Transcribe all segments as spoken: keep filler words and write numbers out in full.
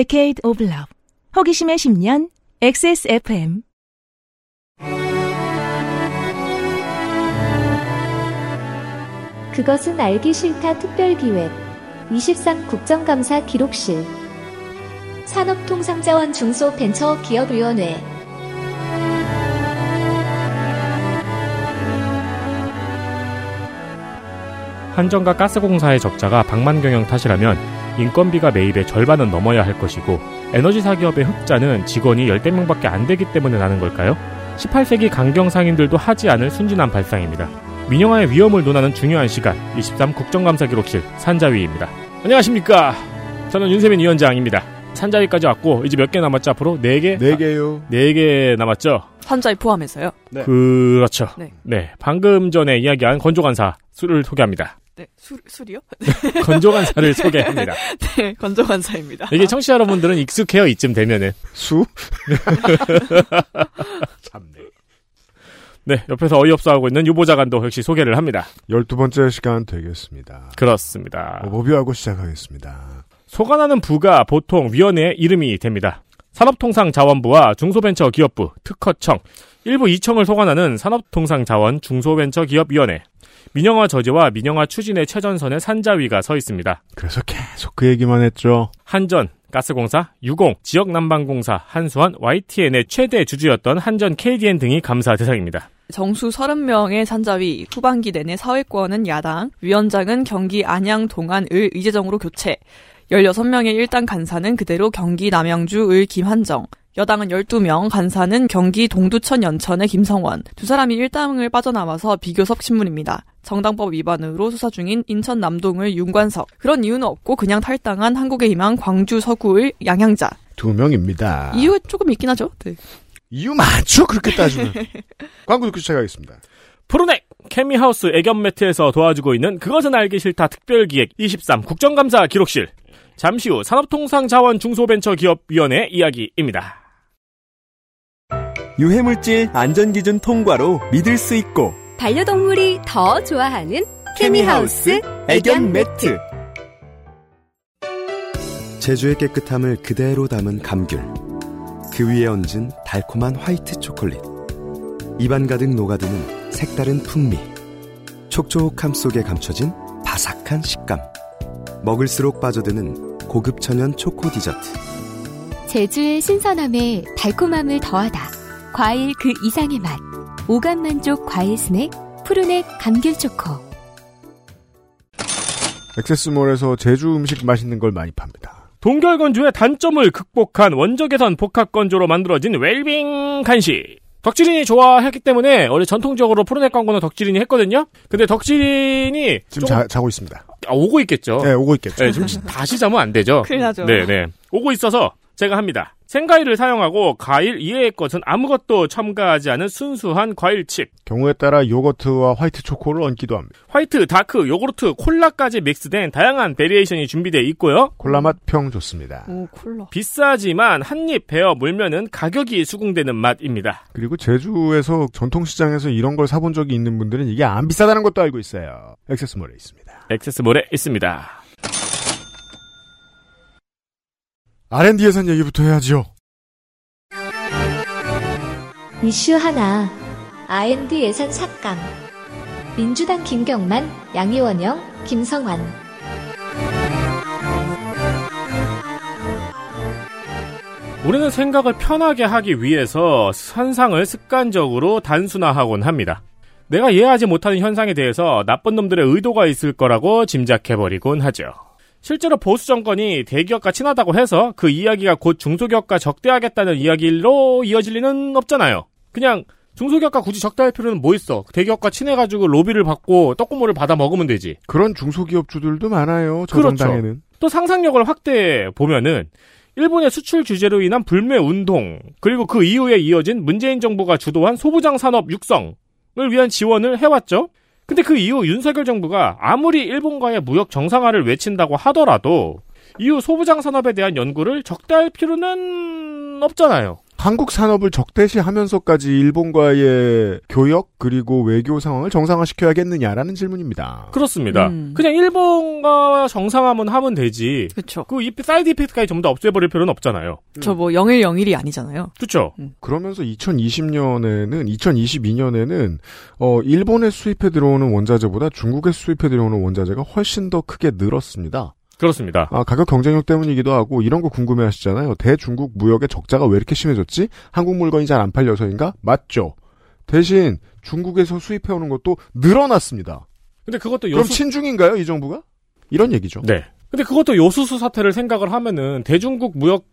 Decade of Love. 호기심의 십 년 엑스에스에프엠. 그것은 알기 싫다 특별기획 이십삼 국정감사 기록실 산업통상자원 중소벤처기업위원회. 한전과 가스공사의 적자가 방만경영 탓이라면 인건비가 매입의 절반은 넘어야 할 것이고 에너지사 기업의 흑자는 직원이 열댓 명밖에 안 되기 때문에 나는 걸까요? 십팔 세기 강경 상인들도 하지 않을 순진한 발상입니다. 민영화의 위험을 논하는 중요한 시간 이십삼 국정감사 기록실 산자위입니다. 안녕하십니까? 저는 윤세민 위원장입니다. 산자위까지 왔고 이제 몇 개 남았죠? 앞으로 네 개? 네 개요. 아, 네 개 남았죠? 산자위 포함해서요? 네. 그렇죠. 네. 네. 방금 전에 이야기한 건조관사를 소개합니다. 네, 술, 술이요? 네. 건조관사를 소개합니다. 네, 건조관사입니다. 이게 청취자 여러분들은 익숙해요, 이쯤 되면은. 수? 참네. 네, 옆에서 어이없어 하고 있는 유보자간도 역시 소개를 합니다. 열두 번째 시간 되겠습니다. 그렇습니다. 모비하고 시작하겠습니다. 소관하는 부가 보통 위원회의 이름이 됩니다. 산업통상자원부와 중소벤처기업부, 특허청, 일부 이청을 소관하는 산업통상자원 중소벤처기업위원회, 민영화 저지와 민영화 추진의 최전선에 산자위가 서 있습니다. 그래서 계속 그 얘기만 했죠. 한전, 가스공사, 유공, 지역난방공사, 한수원, 와이티엔의 최대 주주였던 한전 케이디엔 등이 감사 대상입니다. 정수 삼십 명의 산자위, 후반기 내내 사회권은 야당, 위원장은 경기 안양 동안을 이재정으로 교체, 열여섯 명의 일당 간사는 그대로 경기 남양주을 김한정, 여당은 열두 명, 간사는 경기 동두천 연천의 김성원. 두 사람이 일당을 빠져나와서 비교섭 신문입니다. 정당법 위반으로 수사 중인 인천 남동을 윤관석. 그런 이유는 없고 그냥 탈당한 한국의 희망 광주 서구의 양향자. 두 명입니다. 이유 조금 있긴 하죠. 네. 이유 많죠. 그렇게 따지면. 광고 듣고 시작하겠습니다. 프로넥 케미하우스 애견 매트에서 도와주고 있는 그것은 알기 싫다 특별기획 이십삼 국정감사 기록실. 잠시 후 산업통상자원 중소벤처기업위원회 이야기입니다. 유해물질 안전기준 통과로 믿을 수 있고 반려동물이 더 좋아하는 케미하우스 애견 매트. 제주의 깨끗함을 그대로 담은 감귤, 그 위에 얹은 달콤한 화이트 초콜릿, 입안 가득 녹아드는 색다른 풍미, 촉촉함 속에 감춰진 바삭한 식감, 먹을수록 빠져드는 고급 천연 초코 디저트. 제주의 신선함에 달콤함을 더하다 과일 그 이상의 맛, 오감 만족 과일 스낵 푸르넥 감귤 초코. 액세스몰에서 제주 음식 맛있는 걸 많이 팝니다. 동결건조의 단점을 극복한 원적외선 복합건조로 만들어진 웰빙 간식. 덕질인이 좋아했기 때문에 원래 전통적으로 푸르넥 광고는 덕질인이 했거든요. 근데 덕질인이 지금 자, 자고 있습니다. 아, 오고 있겠죠. 네, 오고 있겠죠. 네, 지금 다시 자면 안 되죠. 큰일 나죠. 네, 네. 오고 있어서 제가 합니다. 생과일을 사용하고 과일 이외의 것은 아무것도 첨가하지 않은 순수한 과일칩. 경우에 따라 요거트와 화이트 초코를 얹기도 합니다. 화이트, 다크, 요구르트, 콜라까지 믹스된 다양한 베리에이션이 준비되어 있고요. 콜라 맛 평 좋습니다. 오, 콜라. 비싸지만 한입 베어 물면은 가격이 수긍되는 맛입니다. 그리고 제주에서 전통시장에서 이런 걸 사본 적이 있는 분들은 이게 안 비싸다는 것도 알고 있어요. 액세스몰에 있습니다. 액세스몰에 있습니다. 알앤디 예산 얘기부터 해야지요. 이슈 하나. 알앤디 예산 삭감. 민주당 김경만, 양이원영, 김성환. 우리는 생각을 편하게 하기 위해서 현상을 습관적으로 단순화하곤 합니다. 내가 이해하지 못하는 현상에 대해서 나쁜 놈들의 의도가 있을 거라고 짐작해버리곤 하죠. 실제로 보수 정권이 대기업과 친하다고 해서 그 이야기가 곧 중소기업과 적대하겠다는 이야기로 이어질 리는 없잖아요. 그냥 중소기업과 굳이 적대할 필요는 뭐 있어. 대기업과 친해가지고 로비를 받고 떡고물을 받아 먹으면 되지. 그런 중소기업주들도 많아요. 저 그렇죠. 정당에는. 또 상상력을 확대해 보면은 일본의 수출 규제로 인한 불매운동, 그리고 그 이후에 이어진 문재인 정부가 주도한 소부장 산업 육성을 위한 지원을 해왔죠. 근데 그 이후 윤석열 정부가 아무리 일본과의 무역 정상화를 외친다고 하더라도 이후 소부장 산업에 대한 연구를 적대할 필요는 없잖아요. 한국 산업을 적대시하면서까지 일본과의 교역 그리고 외교 상황을 정상화시켜야겠느냐라는 질문입니다. 그렇습니다. 음. 그냥 일본과 정상화만 하면 되지. 그렇죠. 그 사이드 이펙트까지 전부 다 없애버릴 필요는 없잖아요. 음. 저 뭐 영일영일이 아니잖아요. 그렇죠. 음. 그러면서 이천이십 년에는 이천이십이 년에는 어, 일본에 수입해 들어오는 원자재보다 중국에 수입해 들어오는 원자재가 훨씬 더 크게 늘었습니다. 그렇습니다. 아, 가격 경쟁력 때문이기도 하고 이런 거 궁금해하시잖아요. 대중국 무역의 적자가 왜 이렇게 심해졌지? 한국 물건이 잘 안 팔려서인가? 맞죠. 대신 중국에서 수입해오는 것도 늘어났습니다. 근데 그것도 요수... 그럼 친중인가요, 이 정부가? 이런 얘기죠. 네. 근데 그것도 요수수 사태를 생각을 하면은 대중국 무역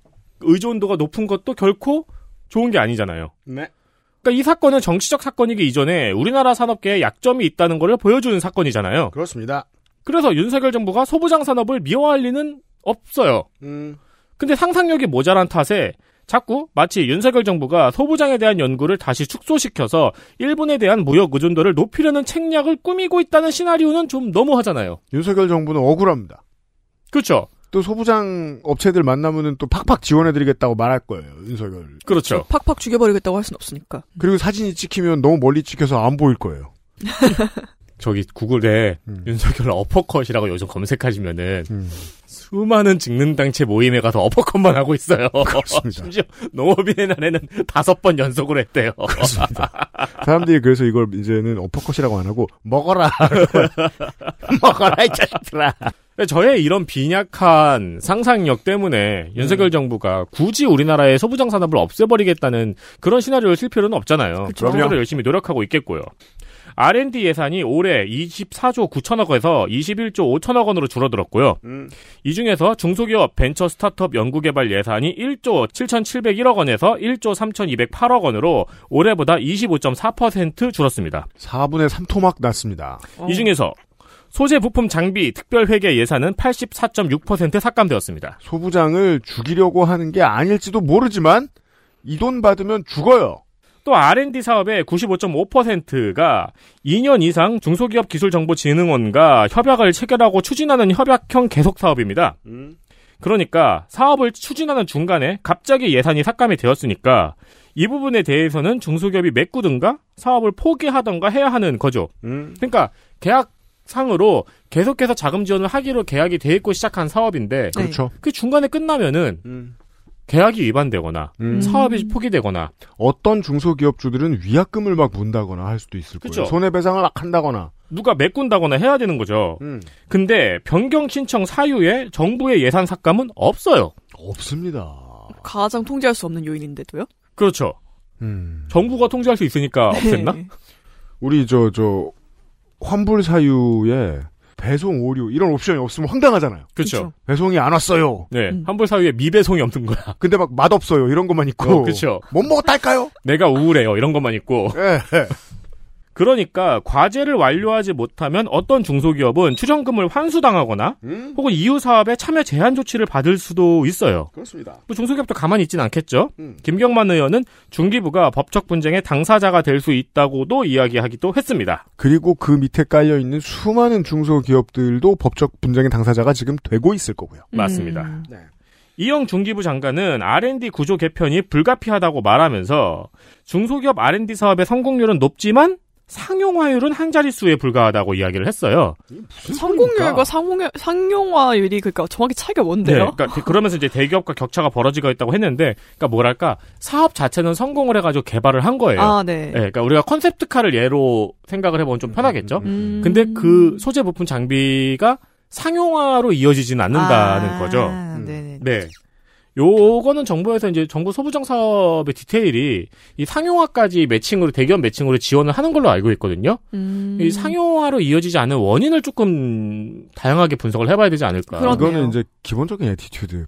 의존도가 높은 것도 결코 좋은 게 아니잖아요. 네. 그러니까 이 사건은 정치적 사건이기 이전에 우리나라 산업계에 약점이 있다는 걸 보여주는 사건이잖아요. 그렇습니다. 그래서 윤석열 정부가 소부장 산업을 미워할 리는 없어요. 음. 근데 상상력이 모자란 탓에 자꾸 마치 윤석열 정부가 소부장에 대한 연구를 다시 축소시켜서 일본에 대한 무역 의존도를 높이려는 책략을 꾸미고 있다는 시나리오는 좀 너무하잖아요. 윤석열 정부는 억울합니다. 그렇죠. 또 소부장 업체들 만나면은 또 팍팍 지원해드리겠다고 말할 거예요. 윤석열. 그렇죠. 팍팍 죽여버리겠다고 할 순 없으니까. 그리고 사진이 찍히면 너무 멀리 찍혀서 안 보일 거예요. 저기 구글에 음. 윤석열 어퍼컷이라고 요즘 검색하시면은 음. 수많은 직능단체 모임에 가서 어퍼컷만 하고 있어요. 그렇습니다. 심지어 농업인의 날에는 다섯 번 연속으로 했대요. 그렇습니다. 사람들이 그래서 이걸 이제는 어퍼컷이라고 안 하고 먹어라. 먹어라 이 자식들아. 저의 이런 빈약한 상상력 때문에 윤석열 음. 정부가 굳이 우리나라의 소부장 산업을 없애버리겠다는 그런 시나리오를 쓸 필요는 없잖아요. 그럼요. 열심히 노력하고 있겠고요. 알 앤 디 예산이 올해 이십사조 구천억에서 이십일조 오천억 원으로 줄어들었고요. 음. 이 중에서 중소기업 벤처 스타트업 연구개발 예산이 일조 칠천칠백일억 원에서 일조 삼천이백팔억 원으로 올해보다 이십오 점 사 퍼센트 줄었습니다. 사분의 삼 토막 났습니다. 어. 이 중에서 소재 부품 장비 특별회계 예산은 팔십사 점 육 퍼센트 삭감되었습니다. 소부장을 죽이려고 하는 게 아닐지도 모르지만 이 돈 받으면 죽어요. 또 알 앤 디 사업의 구십오 점 오 퍼센트가 이 년 이상 중소기업기술정보진흥원과 협약을 체결하고 추진하는 협약형 계속 사업입니다. 음. 그러니까 사업을 추진하는 중간에 갑자기 예산이 삭감이 되었으니까 이 부분에 대해서는 중소기업이 메꾸든가 사업을 포기하든가 해야 하는 거죠. 음. 그러니까 계약상으로 계속해서 자금 지원을 하기로 계약이 돼 있고 시작한 사업인데 그렇죠. 그 중간에 끝나면은 음. 계약이 위반되거나 음. 사업이 포기되거나 어떤 중소기업주들은 위약금을 막 문다거나 할 수도 있을 그쵸? 거예요. 손해배상을 한다거나 누가 메꾼다거나 해야 되는 거죠. 음. 근데 변경 신청 사유에 정부의 예산 삭감은 없어요. 없습니다. 가장 통제할 수 없는 요인인데도요? 그렇죠. 음. 정부가 통제할 수 있으니까 없앴나? 우리 저, 저 환불 사유에 배송 오류 이런 옵션이 없으면 황당하잖아요. 그렇죠. 배송이 안 왔어요. 네, 음. 환불 사유에 미배송이 없는 거야. 근데 막 맛없어요 이런 것만 있고. 어, 그렇죠. 못 먹었달까요? 내가 우울해요 이런 것만 있고. 네. 그러니까 과제를 완료하지 못하면 어떤 중소기업은 출연금을 환수당하거나 음? 혹은 이후 사업에 참여 제한 조치를 받을 수도 있어요. 그렇습니다. 뭐 중소기업도 가만히 있진 않겠죠. 음. 김경만 의원은 중기부가 법적 분쟁의 당사자가 될 수 있다고도 이야기하기도 했습니다. 그리고 그 밑에 깔려있는 수많은 중소기업들도 법적 분쟁의 당사자가 지금 되고 있을 거고요. 음. 맞습니다. 네. 이영 중기부 장관은 알 앤 디 구조 개편이 불가피하다고 말하면서 중소기업 알 앤 디 사업의 성공률은 높지만 상용화율은 한 자릿수에 불과하다고 이야기를 했어요. 성공률과 상용화, 상용화율이 그러니까 정확히 차이가 뭔데요? 네, 그러니까 그러면서 이제 대기업과 격차가 벌어지고 있다고 했는데, 그러니까 뭐랄까 사업 자체는 성공을 해가지고 개발을 한 거예요. 아, 네. 네 그러니까 우리가 컨셉트카를 예로 생각을 해보면 좀 편하겠죠. 음. 근데 그 소재 부품 장비가 상용화로 이어지진 않는다는 아, 거죠. 네. 네. 요거는 정부에서 이제 정부 소부장 사업의 디테일이 이 상용화까지 매칭으로 대기업 매칭으로 지원을 하는 걸로 알고 있거든요. 음. 이 상용화로 이어지지 않은 원인을 조금 다양하게 분석을 해봐야 되지 않을까. 그러네요. 이거는 이제 기본적인 애티튜드.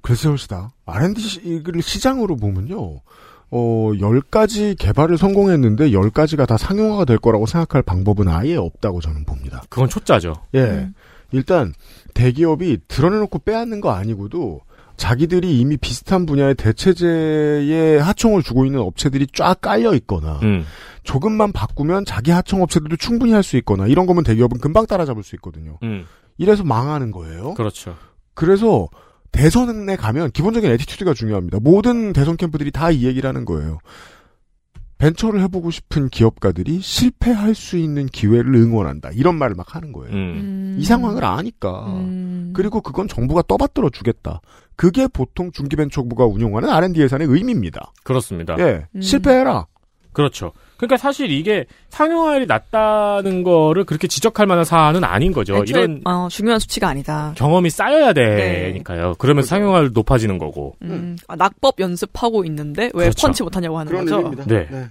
글쎄요, 시다. 알 앤 디를 시장으로 보면요, 어 열 가지 개발을 성공했는데 열 가지가 다 상용화가 될 거라고 생각할 방법은 아예 없다고 저는 봅니다. 그건 초짜죠. 예. 음. 일단 대기업이 드러내놓고 빼앗는 거 아니고도 자기들이 이미 비슷한 분야의 대체제에 하청을 주고 있는 업체들이 쫙 깔려 있거나 음. 조금만 바꾸면 자기 하청 업체들도 충분히 할 수 있거나 이런 거면 대기업은 금방 따라잡을 수 있거든요. 음. 이래서 망하는 거예요. 그렇죠. 그래서 대선에 가면 기본적인 애티튜드가 중요합니다. 모든 대선 캠프들이 다 이 얘기를 하는 거예요. 벤처를 해보고 싶은 기업가들이 실패할 수 있는 기회를 응원한다. 이런 말을 막 하는 거예요. 음. 이 상황을 아니까. 음. 그리고 그건 정부가 떠받들어 주겠다. 그게 보통 중기벤처부가 운용하는 알앤디 예산의 의미입니다. 그렇습니다. 예, 음. 실패해라. 그렇죠. 그러니까 사실 이게 상용화율이 낮다는 거를 그렇게 지적할 만한 사안은 아닌 거죠. 이런 어, 중요한 수치가 아니다. 경험이 쌓여야 되니까요. 네. 그러면 그렇죠. 상용화율 높아지는 거고. 음, 음. 아, 낙법 연습하고 있는데 왜 그렇죠. 펀치 못하냐고 하는 그런 거죠. 의미입니다. 네. 네.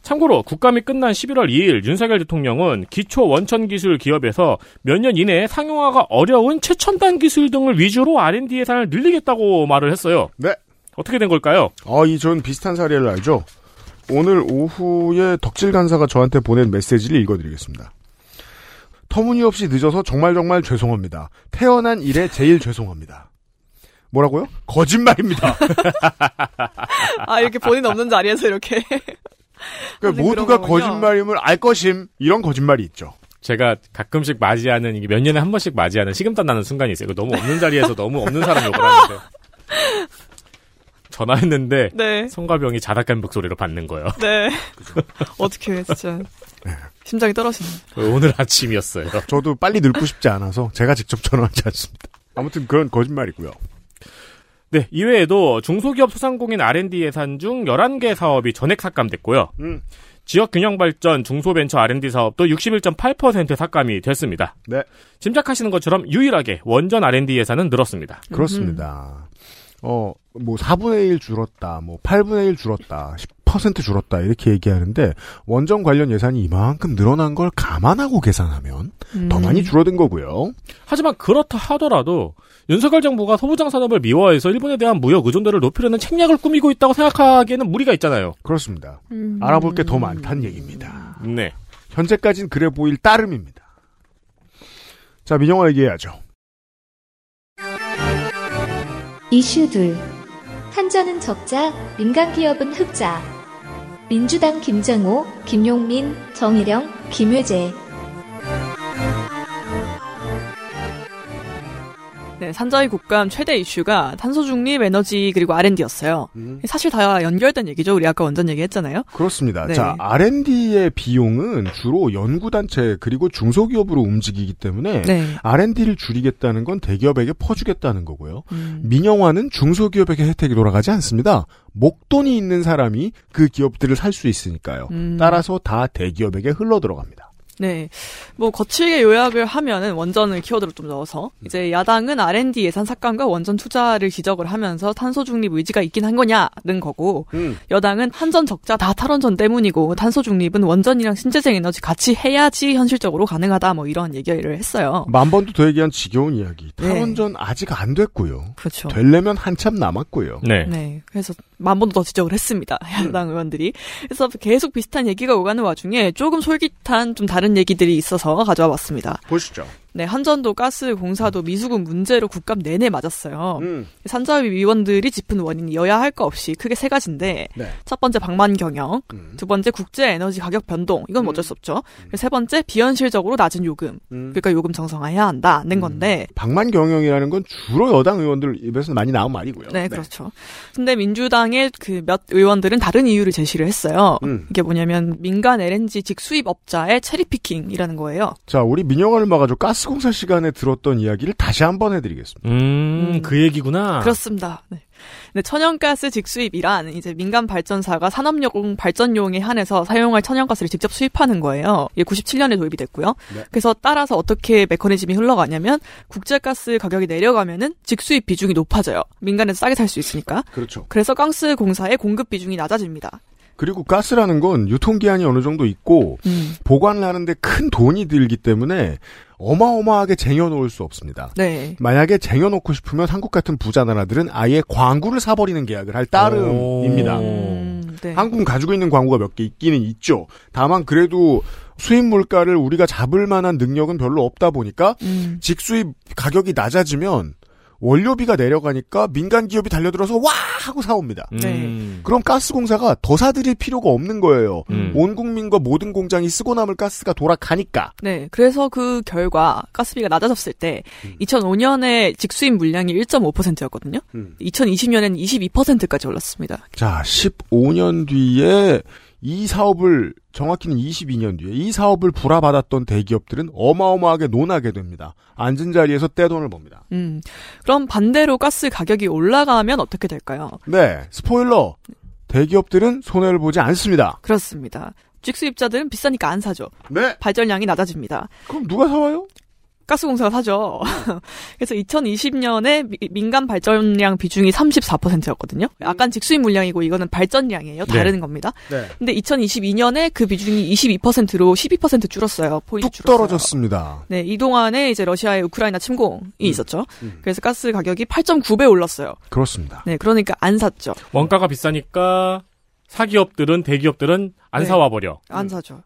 참고로 국감이 끝난 십일월 이일 윤석열 대통령은 기초 원천기술 기업에서 몇 년 이내에 상용화가 어려운 최첨단 기술 등을 위주로 알앤디 예산을 늘리겠다고 말을 했어요. 네. 어떻게 된 걸까요? 아, 이 전 비슷한 사례를 알죠. 오늘 오후에 덕질 간사가 저한테 보낸 메시지를 읽어드리겠습니다. 터무니없이 늦어서 정말 정말 죄송합니다. 태어난 일에 제일 죄송합니다. 뭐라고요? 거짓말입니다. 아, 이렇게 본인 없는 자리에서 이렇게. 그러니까 모두가 거짓말임을 알 것임. 이런 거짓말이 있죠. 제가 가끔씩 맞이하는, 이게 몇 년에 한 번씩 맞이하는 식은땀 나는 순간이 있어요. 너무 없는 자리에서 너무 없는 사람 욕을 하는데. 전화했는데 네. 성가병이 자작간 목소리로 받는 거예요. 네. 어떻게 해 진짜 심장이 떨어지네. 오늘 아침이었어요. 저도 빨리 늙고 싶지 않아서 제가 직접 전화하지 않습니다. 아무튼 그런 거짓말이고요. 네, 이외에도 중소기업 소상공인 알앤디 예산 중 열한 개 사업이 전액 삭감됐고요. 음. 지역균형발전 중소벤처 알앤디 사업도 육십일 점 팔 퍼센트 삭감이 됐습니다. 네. 짐작하시는 것처럼 유일하게 원전 알앤디 예산은 늘었습니다. 그렇습니다. 어, 뭐, 사분의 일 줄었다, 뭐, 팔분의 일 줄었다, 십 퍼센트 줄었다, 이렇게 얘기하는데, 원전 관련 예산이 이만큼 늘어난 걸 감안하고 계산하면, 음. 더 많이 줄어든 거고요. 하지만 그렇다 하더라도, 윤석열 정부가 소부장 산업을 미화해서 일본에 대한 무역 의존도를 높이려는 책략을 꾸미고 있다고 생각하기에는 무리가 있잖아요. 그렇습니다. 음. 알아볼 게 더 많다는 얘기입니다. 네. 현재까지는 그래 보일 따름입니다. 자, 민영화 얘기해야죠. 이슈둘. 한전은 적자, 민간기업은 흑자. 민주당 김정호, 김용민, 정일영, 김회재. 네, 산자위 국감 최대 이슈가 탄소중립, 에너지 그리고 알앤디였어요. 음. 사실 다 연결된 얘기죠. 우리 아까 원전 얘기했잖아요. 그렇습니다. 네. 자, 알앤디의 비용은 주로 연구단체 그리고 중소기업으로 움직이기 때문에 네. 알앤디를 줄이겠다는 건 대기업에게 퍼주겠다는 거고요. 음. 민영화는 중소기업에게 혜택이 돌아가지 않습니다. 목돈이 있는 사람이 그 기업들을 살 수 있으니까요. 음. 따라서 다 대기업에게 흘러들어갑니다. 네. 뭐, 거칠게 요약을 하면은 원전을 키워드로 좀 넣어서, 이제 야당은 알앤디 예산 삭감과 원전 투자를 지적을 하면서 탄소 중립 의지가 있긴 한 거냐는 거고, 음. 여당은 한전 적자 다 탈원전 때문이고, 탄소 중립은 원전이랑 신재생 에너지 같이 해야지 현실적으로 가능하다, 뭐 이런 얘기를 했어요. 만 번도 더 얘기한 지겨운 이야기. 탈원전 네. 아직 안 됐고요. 그렇죠. 되려면 한참 남았고요. 네. 네. 그래서 만 번도 더 지적을 했습니다. 야당 의원들이. 그래서 계속 비슷한 얘기가 오가는 와중에 조금 솔깃한 좀 다른 다른 얘기들이 있어서 가져와 봤습니다. 보시죠. 네, 한전도 가스 공사도 미수금 문제로 국감 내내 맞았어요. 음. 산자위 위원들이 짚은 원인이 여야 할 거 없이 크게 세 가지인데 네. 첫 번째 방만 경영, 음. 두 번째 국제 에너지 가격 변동, 이건 음. 어쩔 수 없죠. 음. 세 번째 비현실적으로 낮은 요금, 음. 그러니까 요금 정상화해야 한다는 음. 건데 방만 경영이라는 건 주로 여당 의원들 입에서 많이 나온 말이고요. 네, 네. 그렇죠. 근데 민주당의 그 몇 의원들은 다른 이유를 제시를 했어요. 음. 이게 뭐냐면 민간 엘엔지 직수입업자의 체리피킹이라는 거예요. 자, 우리 민영화를 막아줘 가스 공사 시간에 들었던 이야기를 다시 한번 해드리겠습니다. 음, 음, 그 얘기구나. 그렇습니다. 네. 네, 천연가스 직수입이란 이제 민간 발전사가 산업용 발전용에 한해서 사용할 천연가스를 직접 수입하는 거예요. 이게 구십칠 년에 도입이 됐고요. 네. 그래서 따라서 어떻게 메커니즘이 흘러가냐면 국제가스 가격이 내려가면은 직수입 비중이 높아져요. 민간에서 싸게 살 수 있으니까. 그렇죠. 그래서 가스 공사의 공급 비중이 낮아집니다. 그리고 가스라는 건 유통기한이 어느 정도 있고 음. 보관을 하는데 큰 돈이 들기 때문에 어마어마하게 쟁여놓을 수 없습니다. 네. 만약에 쟁여놓고 싶으면 한국 같은 부자 나라들은 아예 광구를 사버리는 계약을 할 따름입니다. 음, 네. 한국은 가지고 있는 광구가 몇 개 있기는 있죠. 다만 그래도 수입 물가를 우리가 잡을 만한 능력은 별로 없다 보니까 음. 직수입 가격이 낮아지면 원료비가 내려가니까 민간 기업이 달려들어서 와 하고 사옵니다. 음. 그럼 가스공사가 더 사들일 필요가 없는 거예요. 음. 온 국민과 모든 공장이 쓰고 남을 가스가 돌아가니까. 네, 그래서 그 결과 가스비가 낮아졌을 때 음. 이천오 년에 직수입 물량이 일 점 오 퍼센트였거든요. 음. 이천이십 년에는 이십이 퍼센트까지 올랐습니다. 자, 십오 년 뒤에 이 사업을, 정확히는 이십이 년 뒤에 이 사업을 불화받았던 대기업들은 어마어마하게 논하게 됩니다. 앉은 자리에서 떼돈을 봅니다. 음, 그럼 반대로 가스 가격이 올라가면 어떻게 될까요? 네, 스포일러. 대기업들은 손해를 보지 않습니다. 그렇습니다. 직수입자들은 비싸니까 안 사죠. 네. 발전량이 낮아집니다. 그럼 누가 사와요? 가스공사가 사죠. 그래서 이천이십 년에 미, 민간 발전량 비중이 삼십사 퍼센트였거든요. 약간 직수입 물량이고 이거는 발전량이에요. 다른 네. 겁니다. 네. 근데 이천이십이 년에 그 비중이 이십이 퍼센트로 십이 퍼센트 줄었어요. 포인트 뚝 줄었어요. 떨어졌습니다. 네, 이 동안에 이제 러시아의 우크라이나 침공이 음. 있었죠. 음. 그래서 가스 가격이 팔 점 구 배 올랐어요. 그렇습니다. 네, 그러니까 안 샀죠. 원가가 비싸니까 사기업들은 대기업들은 안 네. 사와 버려. 안 사죠.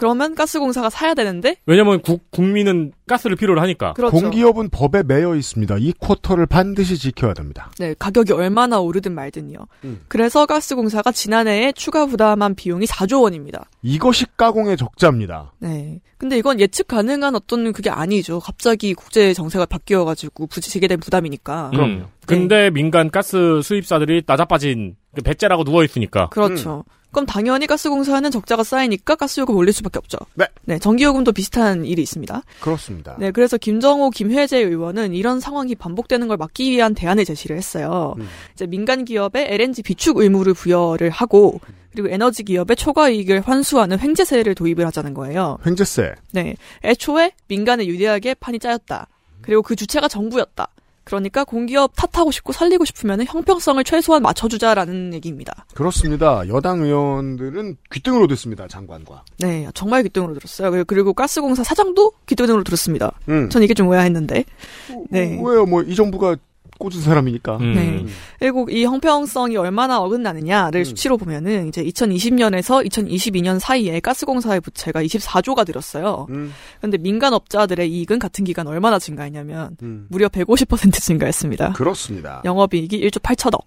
그러면 가스공사가 사야 되는데? 왜냐면 국, 국민은 가스를 필요로 하니까. 그렇죠. 공기업은 법에 매여 있습니다. 이 쿼터를 반드시 지켜야 됩니다. 네, 가격이 얼마나 오르든 말든요. 음. 그래서 가스공사가 지난해에 추가 부담한 비용이 사조 원입니다. 이것이 가공의 적자입니다. 네, 근데 이건 예측 가능한 어떤 그게 아니죠. 갑자기 국제 정세가 바뀌어가지고 부지게 된 부담이니까. 그럼요. 음. 근데 네. 민간 가스 수입사들이 낮아빠진 배째라고 누워있으니까. 그렇죠. 음. 그럼 당연히 가스공사는 적자가 쌓이니까 가스요금 올릴 수밖에 없죠. 네. 네, 전기요금도 비슷한 일이 있습니다. 그렇습니다. 네, 그래서 김정호, 김회재 의원은 이런 상황이 반복되는 걸 막기 위한 대안을 제시를 했어요. 음. 이제 민간 기업에 엘엔지 비축 의무를 부여를 하고 그리고 에너지 기업의 초과 이익을 환수하는 횡재세를 도입을 하자는 거예요. 횡재세. 네, 애초에 민간에 유리하게 판이 짜였다. 그리고 그 주체가 정부였다. 그러니까 공기업 탓하고 싶고 살리고 싶으면 형평성을 최소한 맞춰주자라는 얘기입니다. 그렇습니다. 여당 의원들은 귀등으로 듣습니다. 장관과. 네. 정말 귀등으로 들었어요. 그리고 가스공사 사장도 귀등으로 들었습니다. 음. 전 이게 좀 의아했는데. 네. 왜요? 뭐 이 정부가 꽂은 사람이니까. 음. 네. 그리고 이 형평성이 얼마나 어긋나느냐를 음. 수치로 보면은 이제 이천이십 년에서 이천이십이 년 사이에 가스공사의 부채가 이십사조가 늘었어요. 그런데 음. 민간업자들의 이익은 같은 기간 얼마나 증가했냐면 음. 무려 백오십 퍼센트 증가했습니다. 그렇습니다. 영업이익이 일조 팔천억.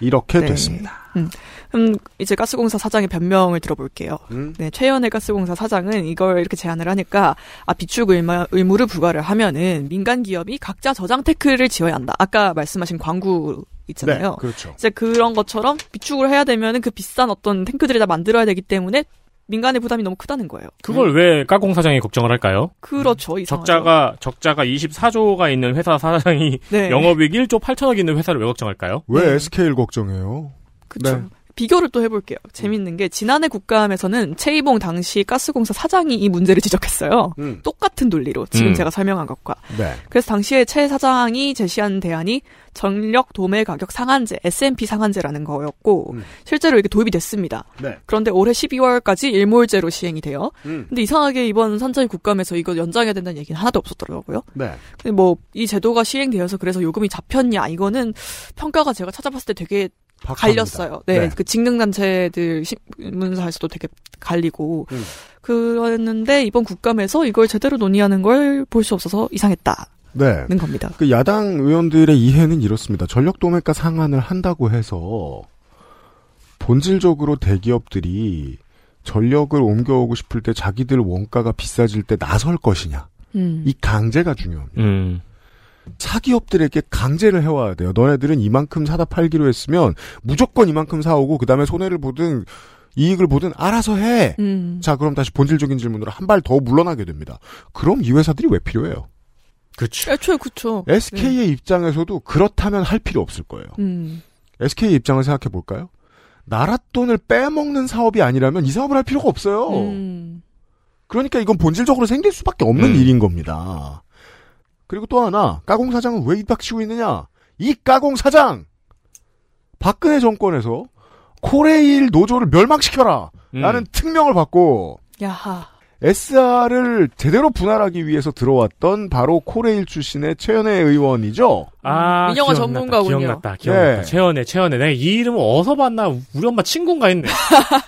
이렇게 네. 됐습니다. 음. 그럼 이제 가스공사 사장의 변명을 들어볼게요. 음? 네, 최연의 가스공사 사장은 이걸 이렇게 제안을 하니까 아, 비축 의무, 의무를 부과를 하면은 민간 기업이 각자 저장 테크를 지어야 한다. 아까 말씀하신 광구 있잖아요. 네, 그렇죠. 이제 그런 것처럼 비축을 해야 되면은 그 비싼 어떤 탱크들을 다 만들어야 되기 때문에 민간의 부담이 너무 크다는 거예요. 그걸 음. 왜 가공 사장이 걱정을 할까요? 그렇죠. 이상하죠. 적자가 적자가 이십사조가 있는 회사 사장이 네. 영업이익 일조 팔천억 있는 회사를 왜 걱정할까요? 왜 네. 에스케이를 걱정해요? 그렇죠. 네. 비교를 또 해볼게요. 재밌는 게 지난해 국감에서는 최이봉 당시 가스공사 사장이 이 문제를 지적했어요. 음. 똑같은 논리로 지금 음. 제가 설명한 것과. 네. 그래서 당시에 최 사장이 제시한 대안이 전력 도매 가격 상한제, 에스 앤 피 상한제라는 거였고 음. 실제로 이게 도입이 됐습니다. 네. 그런데 올해 십이월까지 일몰제로 시행이 돼요. 음. 근데 이상하게 이번 산자위 국감에서 이거 연장해야 된다는 얘기는 하나도 없었더라고요. 네. 근데 뭐 이 제도가 시행되어서 그래서 요금이 잡혔냐 이거는 평가가 제가 찾아봤을 때 되게 박합니다. 갈렸어요. 네, 네. 그 직능단체들 신문사에서도 되게 갈리고 음. 그랬는데 이번 국감에서 이걸 제대로 논의하는 걸 볼 수 없어서 이상했다는 네. 겁니다. 그 야당 의원들의 이해는 이렇습니다. 전력도매가 상한을 한다고 해서 본질적으로 대기업들이 전력을 옮겨오고 싶을 때 자기들 원가가 비싸질 때 나설 것이냐. 음. 이 강제가 중요합니다. 음. 사기업들에게 강제를 해와야 돼요. 너네들은 이만큼 사다 팔기로 했으면 무조건 이만큼 사오고 그 다음에 손해를 보든 이익을 보든 알아서 해. 음. 자, 그럼 다시 본질적인 질문으로 한 발 더 물러나게 됩니다. 그럼 이 회사들이 왜 필요해요? 그렇죠. 애초에 그렇죠. 에스케이의 네. 입장에서도 그렇다면 할 필요 없을 거예요. 음. 에스케이의 입장을 생각해 볼까요? 나라 돈을 빼먹는 사업이 아니라면 이 사업을 할 필요가 없어요. 음. 그러니까 이건 본질적으로 생길 수밖에 없는 음. 일인 겁니다. 그리고 또 하나, 가공사장은 왜 입박치고 있느냐? 이 가공사장! 박근혜 정권에서 코레일 노조를 멸망시켜라! 음. 라는 특명을 받고 야하. 에스알을 제대로 분할하기 위해서 들어왔던 바로 코레일 출신의 최연애 의원이죠. 아, 민영화 전문가군요. 기억났다, 기억났다. 네. 최연애, 최연애. 내가 이 이름을 어디서 봤나? 우리 엄마 친구인가 했네.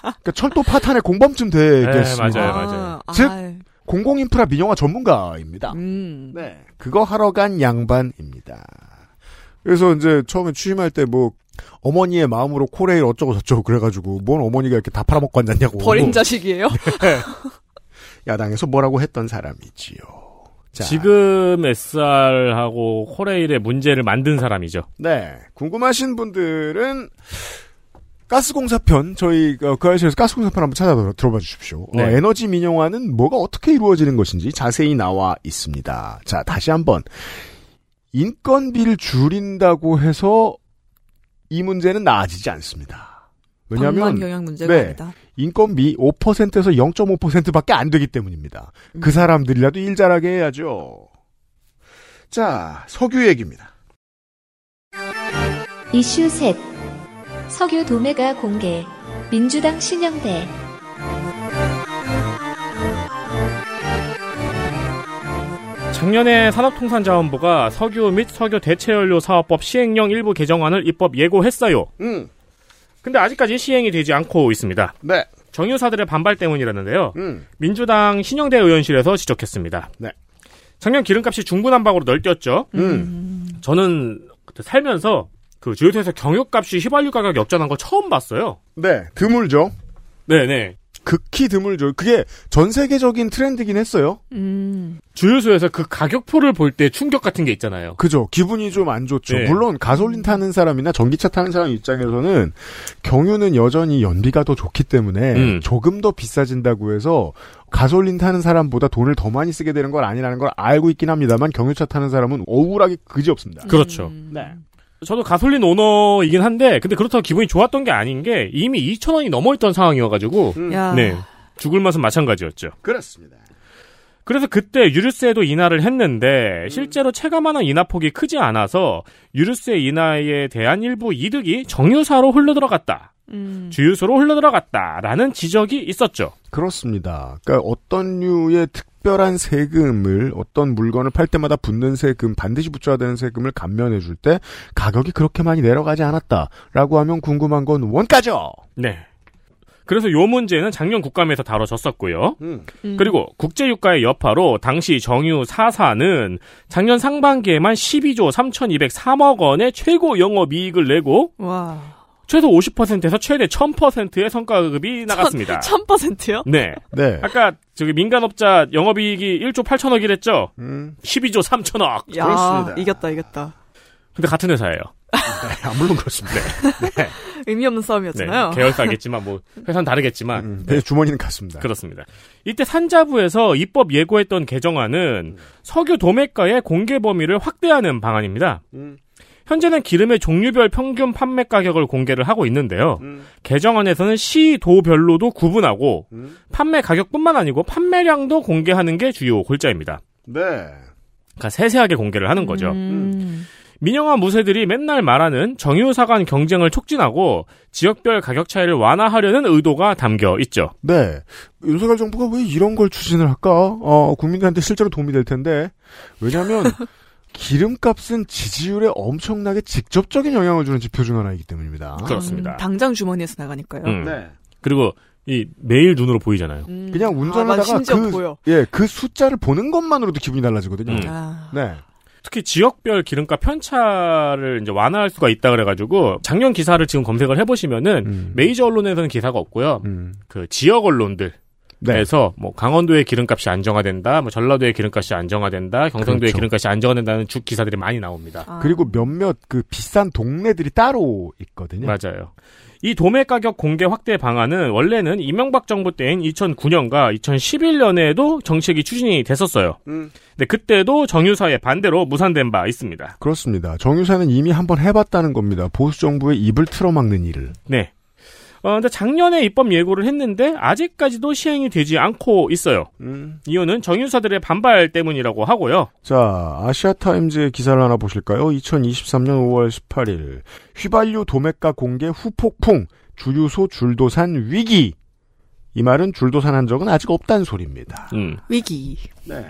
그러니까 철도 파탄의 공범쯤 되겠습니다. 네, 맞아요, 맞아요. 아, 즉, 아유. 공공인프라 민영화 전문가입니다. 음. 네, 그거 하러 간 양반입니다. 그래서 이제 처음에 취임할 때 뭐 어머니의 마음으로 코레일 어쩌고 저쩌고 그래가지고 뭔 어머니가 이렇게 다 팔아먹고 앉았냐고. 버린 자식이에요? 네. 야당에서 뭐라고 했던 사람이지요. 자. 지금 에스알하고 코레일의 문제를 만든 사람이죠. 네. 궁금하신 분들은 가스공사편, 저희 그 아이씨에서 가스공사편 한번 찾아 들어봐 주십시오. 네. 어, 에너지 민영화는 뭐가 어떻게 이루어지는 것인지 자세히 나와 있습니다. 자, 다시 한번 인건비를 줄인다고 해서 이 문제는 나아지지 않습니다. 왜냐하면 영향 문제가 네, 아니다. 인건비 오 퍼센트에서 영 점 오 퍼센트밖에 안 되기 때문입니다. 음. 그 사람들이라도 일 잘하게 해야죠. 자, 석유 얘기입니다. 이슈 셋. 석유 도매가 공개. 민주당 신영대. 작년에 산업통상자원부가 석유 및 석유 대체연료 사업법 시행령 일부 개정안을 입법 예고했어요. 음. 근데 아직까지 시행이 되지 않고 있습니다. 네. 정유사들의 반발 때문이라는데요. 음. 민주당 신영대 의원실에서 지적했습니다. 네. 작년 기름값이 중구난방으로 널뛰었죠. 음. 저는 그때 살면서 그 주유소에서 경유값이 휘발유 가격이 역전한 거 처음 봤어요. 네. 드물죠. 네네. 극히 드물죠. 그게 전 세계적인 트렌드긴 했어요. 음. 주유소에서 그 가격표를 볼 때 충격 같은 게 있잖아요. 그죠. 기분이 좀 안 좋죠. 네. 물론 가솔린 타는 사람이나 전기차 타는 사람 입장에서는 경유는 여전히 연비가 더 좋기 때문에 음. 조금 더 비싸진다고 해서 가솔린 타는 사람보다 돈을 더 많이 쓰게 되는 건 아니라는 걸 알고 있긴 합니다만 경유차 타는 사람은 억울하기 그지없습니다. 음. 그렇죠. 네. 저도 가솔린 오너이긴 한데 근데 그렇다고 기분이 좋았던 게 아닌 게 이미 이천 원이 넘어있던 상황이어가지고 음. 네, 죽을 맛은 마찬가지였죠. 그렇습니다. 그래서 그때 유류세도 인하를 했는데 음. 실제로 체감하는 인하폭이 크지 않아서 유류세 인하에 대한 일부 이득이 정유사로 흘러들어갔다. 음. 주유소로 흘러들어갔다라는 지적이 있었죠. 그렇습니다. 그러니까 어떤 류의 특별한 세금을 어떤 물건을 팔 때마다 붙는 세금, 반드시 붙여야 되는 세금을 감면해 줄 때 가격이 그렇게 많이 내려가지 않았다라고 하면 궁금한 건 원가죠. 네. 그래서 요 문제는 작년 국감에서 다뤄졌었고요. 음. 음. 그리고 국제유가의 여파로 당시 정유 사사는 작년 상반기에만 십이조 삼천이백삼억 원의 최고 영업이익을 내고 와. 최소 오십 퍼센트에서 최대 천 퍼센트의 성과급이 나갔습니다. 천 퍼센트요? 네. 네. 아까 저기 민간업자 영업이익이 일조 팔천억이랬죠? 음. 십이조 삼천억. 야, 그렇습니다. 이겼다, 이겼다. 근데 같은 회사예요. 네, 물론 그렇습니다. 네. 의미 없는 싸움이었잖아요. 네, 계열사겠지만 뭐 회사는 다르겠지만 음, 네. 주머니는 같습니다. 그렇습니다. 이때 산자부에서 입법 예고했던 개정안은 음. 석유 도매가의 공개 범위를 확대하는 방안입니다. 음. 현재는 기름의 종류별 평균 판매 가격을 공개를 하고 있는데요. 음. 개정안에서는 시도별로도 구분하고 음. 판매 가격뿐만 아니고 판매량도 공개하는 게 주요 골자입니다. 네. 그러니까 세세하게 공개를 하는 거죠. 음. 민영화 무세들이 맨날 말하는 정유사 간 경쟁을 촉진하고 지역별 가격 차이를 완화하려는 의도가 담겨 있죠. 네. 윤석열 정부가 왜 이런 걸 추진을 할까? 어, 국민들한테 실제로 도움이 될 텐데. 왜냐하면 기름값은 지지율에 엄청나게 직접적인 영향을 주는 지표 중 하나이기 때문입니다. 그렇습니다. 음, 당장 주머니에서 나가니까요. 음. 네. 그리고 이 매일 눈으로 보이잖아요. 음. 그냥 운전하다가 아, 그, 예, 그 숫자를 보는 것만으로도 기분이 달라지거든요. 음. 아. 네. 특히 지역별 기름값 편차를 이제 완화할 수가 있다 그래가지고 작년 기사를 지금 검색을 해보시면은 음. 메이저 언론에서는 기사가 없고요. 음. 그 지역 언론들. 네. 그래서 뭐 강원도의 기름값이 안정화된다, 뭐 전라도의 기름값이 안정화된다, 경상도의 그렇죠. 기름값이 안정화된다는 주 기사들이 많이 나옵니다. 아. 그리고 몇몇 그 비싼 동네들이 따로 있거든요. 맞아요. 이 도매 가격 공개 확대 방안은 원래는 이명박 정부 때인 이천구년과 이천십일년에도 정책이 추진이 됐었어요. 음. 근데 그때도 정유사의 반대로 무산된 바 있습니다. 그렇습니다. 정유사는 이미 한번 해봤다는 겁니다. 보수 정부의 입을 틀어막는 일을. 네. 어, 근데 작년에 입법 예고를 했는데 아직까지도 시행이 되지 않고 있어요. 음. 이유는 정유사들의 반발 때문이라고 하고요. 자, 아시아타임즈의 기사를 하나 보실까요? 이천이십삼년 오월 십팔일 휘발유 도매가 공개 후폭풍 주유소 줄도산 위기. 이 말은 줄도산한 적은 아직 없다는 소리입니다. 음. 위기. 네.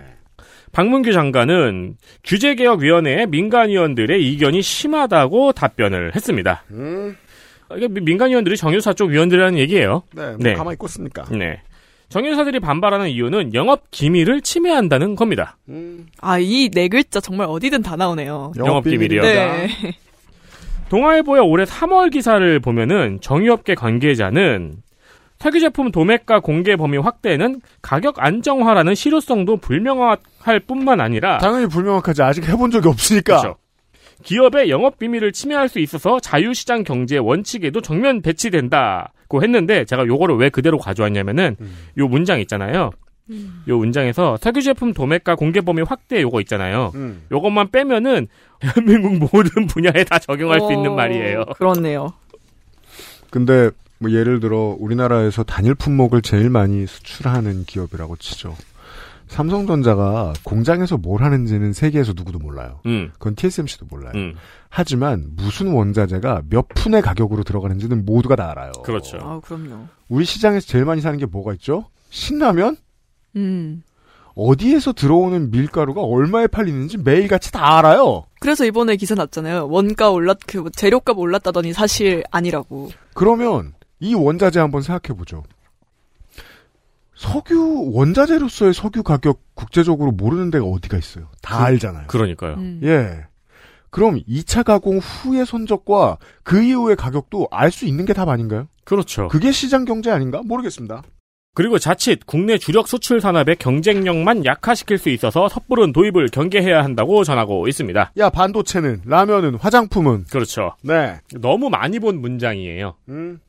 박문규 장관은 규제개혁위원회의 민간위원들의 이견이 심하다고 답변을 했습니다. 음. 이게 민간위원들이 정유사 쪽 위원들이라는 얘기예요. 네, 뭐 네. 가만히 꽂습니까? 네. 정유사들이 반발하는 이유는 영업 기밀을 침해한다는 겁니다. 음. 아, 이 네 글자 정말 어디든 다 나오네요. 영업, 영업 비밀이요. 네. 동아일보의 올해 삼월 기사를 보면은 정유업계 관계자는 특유제품 도매가 공개 범위 확대는 가격 안정화라는 실효성도 불명확할 뿐만 아니라 당연히 불명확하지. 아직 해본 적이 없으니까. 그렇죠. 기업의 영업 비밀을 침해할 수 있어서 자유시장 경제 원칙에도 정면 배치된다고 했는데 제가 요거를 왜 그대로 가져왔냐면은 음. 요 문장 있잖아요. 음. 요 문장에서 특유제품 도매가 공개 범위 확대 요거 있잖아요. 음. 요것만 빼면은 대한민국 모든 분야에 다 적용할 어... 수 있는 말이에요. 그렇네요. 근데 뭐 예를 들어 우리나라에서 단일 품목을 제일 많이 수출하는 기업이라고 치죠. 삼성전자가 공장에서 뭘 하는지는 세계에서 누구도 몰라요. 음. 그건 티에스엠씨도 몰라요. 음. 하지만 무슨 원자재가 몇 푼의 가격으로 들어가는지는 모두가 다 알아요. 그렇죠. 아, 그럼요. 우리 시장에서 제일 많이 사는 게 뭐가 있죠? 신라면? 음. 어디에서 들어오는 밀가루가 얼마에 팔리는지 매일같이 다 알아요. 그래서 이번에 기사 났잖아요. 원가 올랐, 그 재료값 올랐다더니 사실 아니라고. 그러면 이 원자재 한번 생각해보죠. 석유 원자재로서의 석유 가격 국제적으로 모르는 데가 어디가 있어요. 다 그, 알잖아요. 그러니까요. 음. 예. 그럼 이 차 가공 후의 손적과 그 이후의 가격도 알 수 있는 게 답 아닌가요? 그렇죠. 그게 시장 경제 아닌가? 모르겠습니다. 그리고 자칫 국내 주력 수출 산업의 경쟁력만 약화시킬 수 있어서 섣부른 도입을 경계해야 한다고 전하고 있습니다. 야, 반도체는, 라면은, 화장품은. 그렇죠. 네. 너무 많이 본 문장이에요. 음.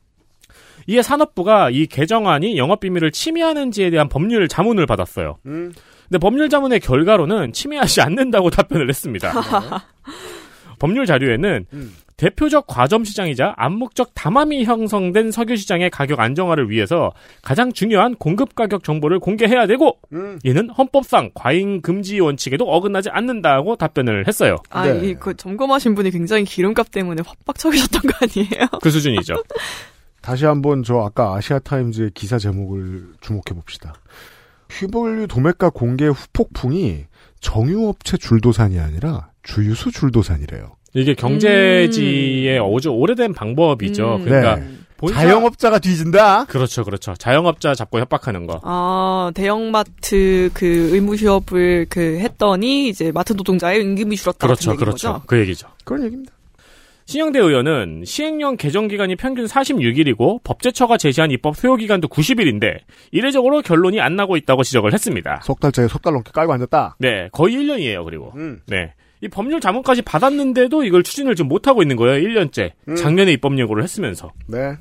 이에 산업부가 이 개정안이 영업비밀을 침해하는지에 대한 법률 자문을 받았어요. 음. 근데 법률 자문의 결과로는 침해하지 않는다고 답변을 했습니다. 법률 자료에는 음. 대표적 과점시장이자 암묵적 담합이 형성된 석유시장의 가격 안정화를 위해서 가장 중요한 공급가격 정보를 공개해야 되고 음. 이는 헌법상 과잉금지 원칙에도 어긋나지 않는다고 답변을 했어요. 아, 네. 이, 그 점검하신 분이 굉장히 기름값 때문에 화빡쳐지셨던 거 아니에요? 그 수준이죠. 다시 한번 저 아까 아시아타임즈의 기사 제목을 주목해봅시다. 휘발유 도매가 공개 후폭풍이 정유업체 줄도산이 아니라 주유소 줄도산이래요. 이게 경제지의 음. 아주 오래된 방법이죠. 음. 그러니까 네. 본사... 자영업자가 뒤진다. 그렇죠, 그렇죠. 자영업자 잡고 협박하는 거. 아, 대형마트 그 의무 휴업을 그 했더니 이제 마트 노동자의 임금이 줄었다. 그렇죠, 같은 그렇죠. 거죠? 그 얘기죠. 그런 얘기입니다. 신영대 의원은 시행령 개정기간이 평균 사십육 일이고 법제처가 제시한 입법 소요기간도 구십 일인데 이례적으로 결론이 안 나고 있다고 지적을 했습니다. 석 달째 석 달 넘게 깔고 앉았다. 네. 거의 일 년이에요. 그리고. 음. 네. 이 법률 자문까지 받았는데도 이걸 추진을 좀 못하고 있는 거예요. 일 년째. 음. 작년에 입법 예고를 했으면서. 네.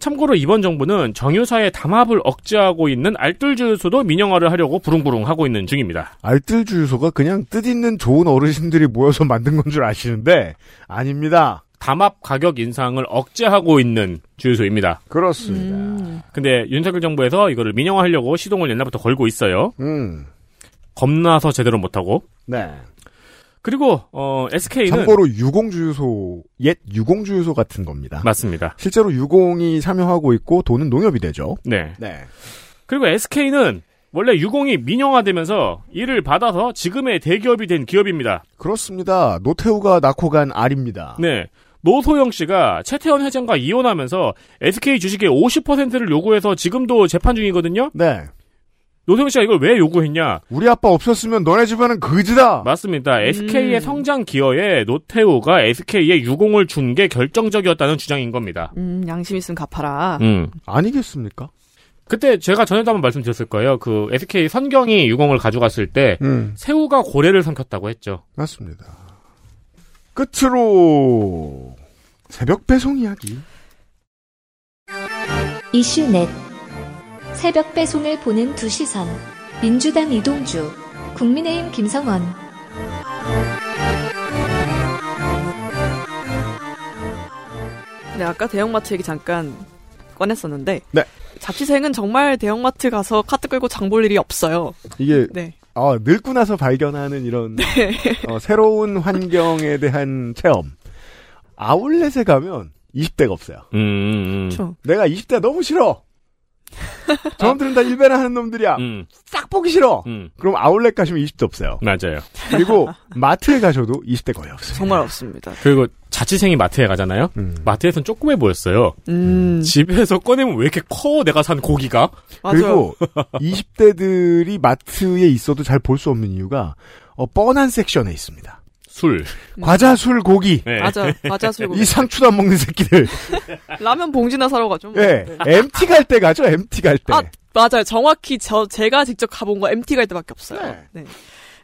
참고로 이번 정부는 정유사의 담합을 억제하고 있는 알뜰주유소도 민영화를 하려고 부릉부릉하고 있는 중입니다. 알뜰주유소가 그냥 뜻있는 좋은 어르신들이 모여서 만든 건 줄 아시는데 아닙니다. 담합 가격 인상을 억제하고 있는 주유소입니다. 그렇습니다. 음. 근데 윤석열 정부에서 이거를 민영화하려고 시동을 옛날부터 걸고 있어요. 음. 겁나서 제대로 못하고. 네. 그리고 어, 에스케이는 참고로 유공주유소, 옛 유공주유소 같은 겁니다. 맞습니다. 실제로 유공이 참여하고 있고 돈은 농협이 되죠. 네. 네. 그리고 에스케이는 원래 유공이 민영화되면서 이를 받아서 지금의 대기업이 된 기업입니다. 그렇습니다. 노태우가 낳고 간 알입니다. 네. 노소영 씨가 최태원 회장과 이혼하면서 에스케이 주식의 오십 퍼센트를 요구해서 지금도 재판 중이거든요. 네. 노소영 씨가 이걸 왜 요구했냐? 우리 아빠 없었으면 너네 집안은 거지다. 맞습니다. 에스케이의 음. 성장 기여에 노태우가 에스케이에 유공을 준 게 결정적이었다는 주장인 겁니다. 음, 양심 있으면 갚아라. 음. 아니겠습니까? 그때 제가 전에도 한번 말씀드렸을 거예요. 그 에스케이 선경이 유공을 가져갔을 때 음. 새우가 고래를 삼켰다고 했죠. 맞습니다. 끝으로 새벽 배송 이야기. 이슈넷. 새벽 배송을 보는 두 시선. 민주당 이동주, 국민의힘 김성원. 네, 아까 대형마트 얘기 잠깐 꺼냈었는데 네. 자취생은 정말 대형마트 가서 카트 끌고 장 볼 일이 없어요. 이게 네. 아, 늙고 나서 발견하는 이런 네. 어, 새로운 환경에 대한 체험. 아울렛에 가면 이십 대가 없어요. 음, 음. 내가 이십 대 너무 싫어. 저놈들은 다 일배나 하는 놈들이야. 음. 싹 보기 싫어. 음. 그럼 아울렛 가시면 이십 대 없어요. 맞아요. 그리고 마트에 가셔도 이십 대 거의 없어요. 정말 없습니다. 그리고 자취생이 마트에 가잖아요. 음. 마트에선 조그매 보였어요. 음. 집에서 꺼내면 왜 이렇게 커? 내가 산 고기가. 맞아요. 그리고 이십 대들이 마트에 있어도 잘 볼 수 없는 이유가 어, 뻔한 섹션에 있습니다. 술. 음. 과자, 술, 고기. 네. 맞아, 과자, 술, 고기. 이 상추도 안 먹는 새끼들. 라면 봉지나 사러 가죠. 뭐. 네. 엠티 갈 때 가죠, 엠티 갈 때. 아, 맞아요. 정확히 저, 제가 직접 가본 거 엠티 갈 때밖에 없어요. 네.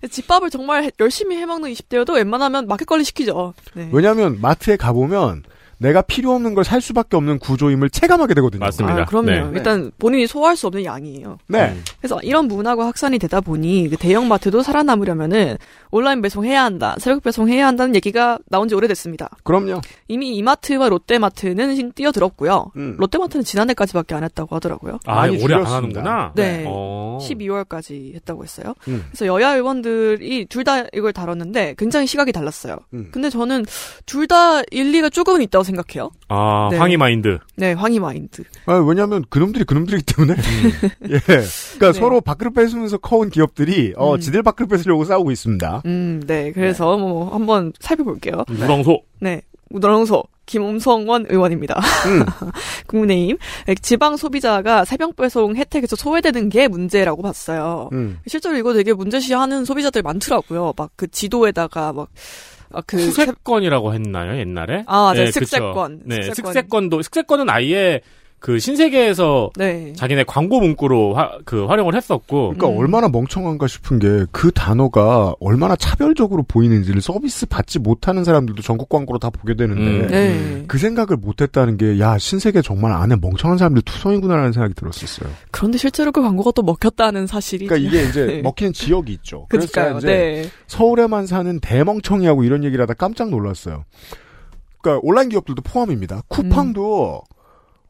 네. 집밥을 정말 열심히 해먹는 이십 대여도 웬만하면 마켓컬리 시키죠. 네. 왜냐면 마트에 가보면 내가 필요 없는 걸 살 수밖에 없는 구조임을 체감하게 되거든요. 맞습니다. 아, 그럼요. 네. 일단 본인이 소화할 수 없는 양이에요. 네. 그래서 이런 문화가 확산이 되다 보니 대형 마트도 살아남으려면은 온라인 배송해야 한다, 새벽 배송해야 한다는 얘기가 나온 지 오래됐습니다. 그럼요. 이미 이마트와 롯데마트는 뛰어들었고요. 음. 롯데마트는 지난해까지밖에 안 했다고 하더라고요. 아, 올해 안 하는구나. 네. 어. 십이월까지 했다고 했어요. 음. 그래서 여야 의원들이 둘 다 이걸 다뤘는데 굉장히 시각이 달랐어요. 음. 근데 저는 둘 다 일리가 조금은 있다고 생각합니다. 생각해요. 아, 네. 황희 마인드. 네, 황희 마인드. 아, 왜냐면 그놈들이 그놈들이기 때문에. 음. 예. 그러니까 네. 서로 밥그릇 뺏으면서 커온 기업들이 어, 음. 지들 밥그릇 뺏으려고 싸우고 있습니다. 음, 네. 그래서 네. 뭐 한번 살펴볼게요. 우렁소. 네. 우렁소. 김성원 의원입니다. 음. 국민의힘. 지방 소비자가 새벽 배송 혜택에서 소외되는 게 문제라고 봤어요. 음. 실제로 이거 되게 문제시하는 소비자들이 많더라고요. 막 그 지도에다가 막 아, 그 후세권이라고 했나요 옛날에? 아, 네, 네 슥세권. 네, 슥세권. 슥세권도 슥세권은 아예 그 신세계에서 네. 자기네 광고 문구로 화, 그 활용을 했었고. 그러니까 음. 얼마나 멍청한가 싶은 게 그 단어가 얼마나 차별적으로 보이는지를 서비스 받지 못하는 사람들도 전국 광고로 다 보게 되는데 음. 네. 그 생각을 못했다는 게 야 신세계 정말 안에 멍청한 사람들 투성이구나라는 생각이 들었었어요. 그런데 실제로 그 광고가 또 먹혔다는 사실이. 그러니까 이게 이제 네. 먹히는 지역이 있죠. 그러니까요. 이제 네. 서울에만 사는 대멍청이하고 이런 얘기를 하다 깜짝 놀랐어요. 그러니까 온라인 기업들도 포함입니다. 쿠팡도. 음.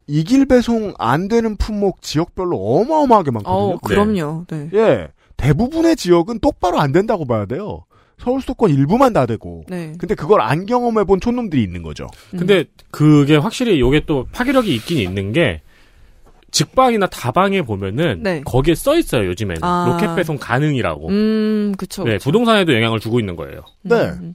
이길 배송 안 되는 품목 지역별로 어마어마하게 많거든요. 어, 그럼요. 네. 예. 대부분의 지역은 똑바로 안 된다고 봐야 돼요. 서울 수도권 일부만 다 되고. 네. 근데 그걸 안 경험해 본 촌놈들이 있는 거죠. 음. 근데 그게 확실히 요게 또 파괴력이 있긴 있는 게 직방이나 다방에 보면은 네. 거기에 써 있어요, 요즘에는. 아. 로켓 배송 가능이라고. 음, 그렇죠. 네, 부동산에도 영향을 주고 있는 거예요. 네. 음.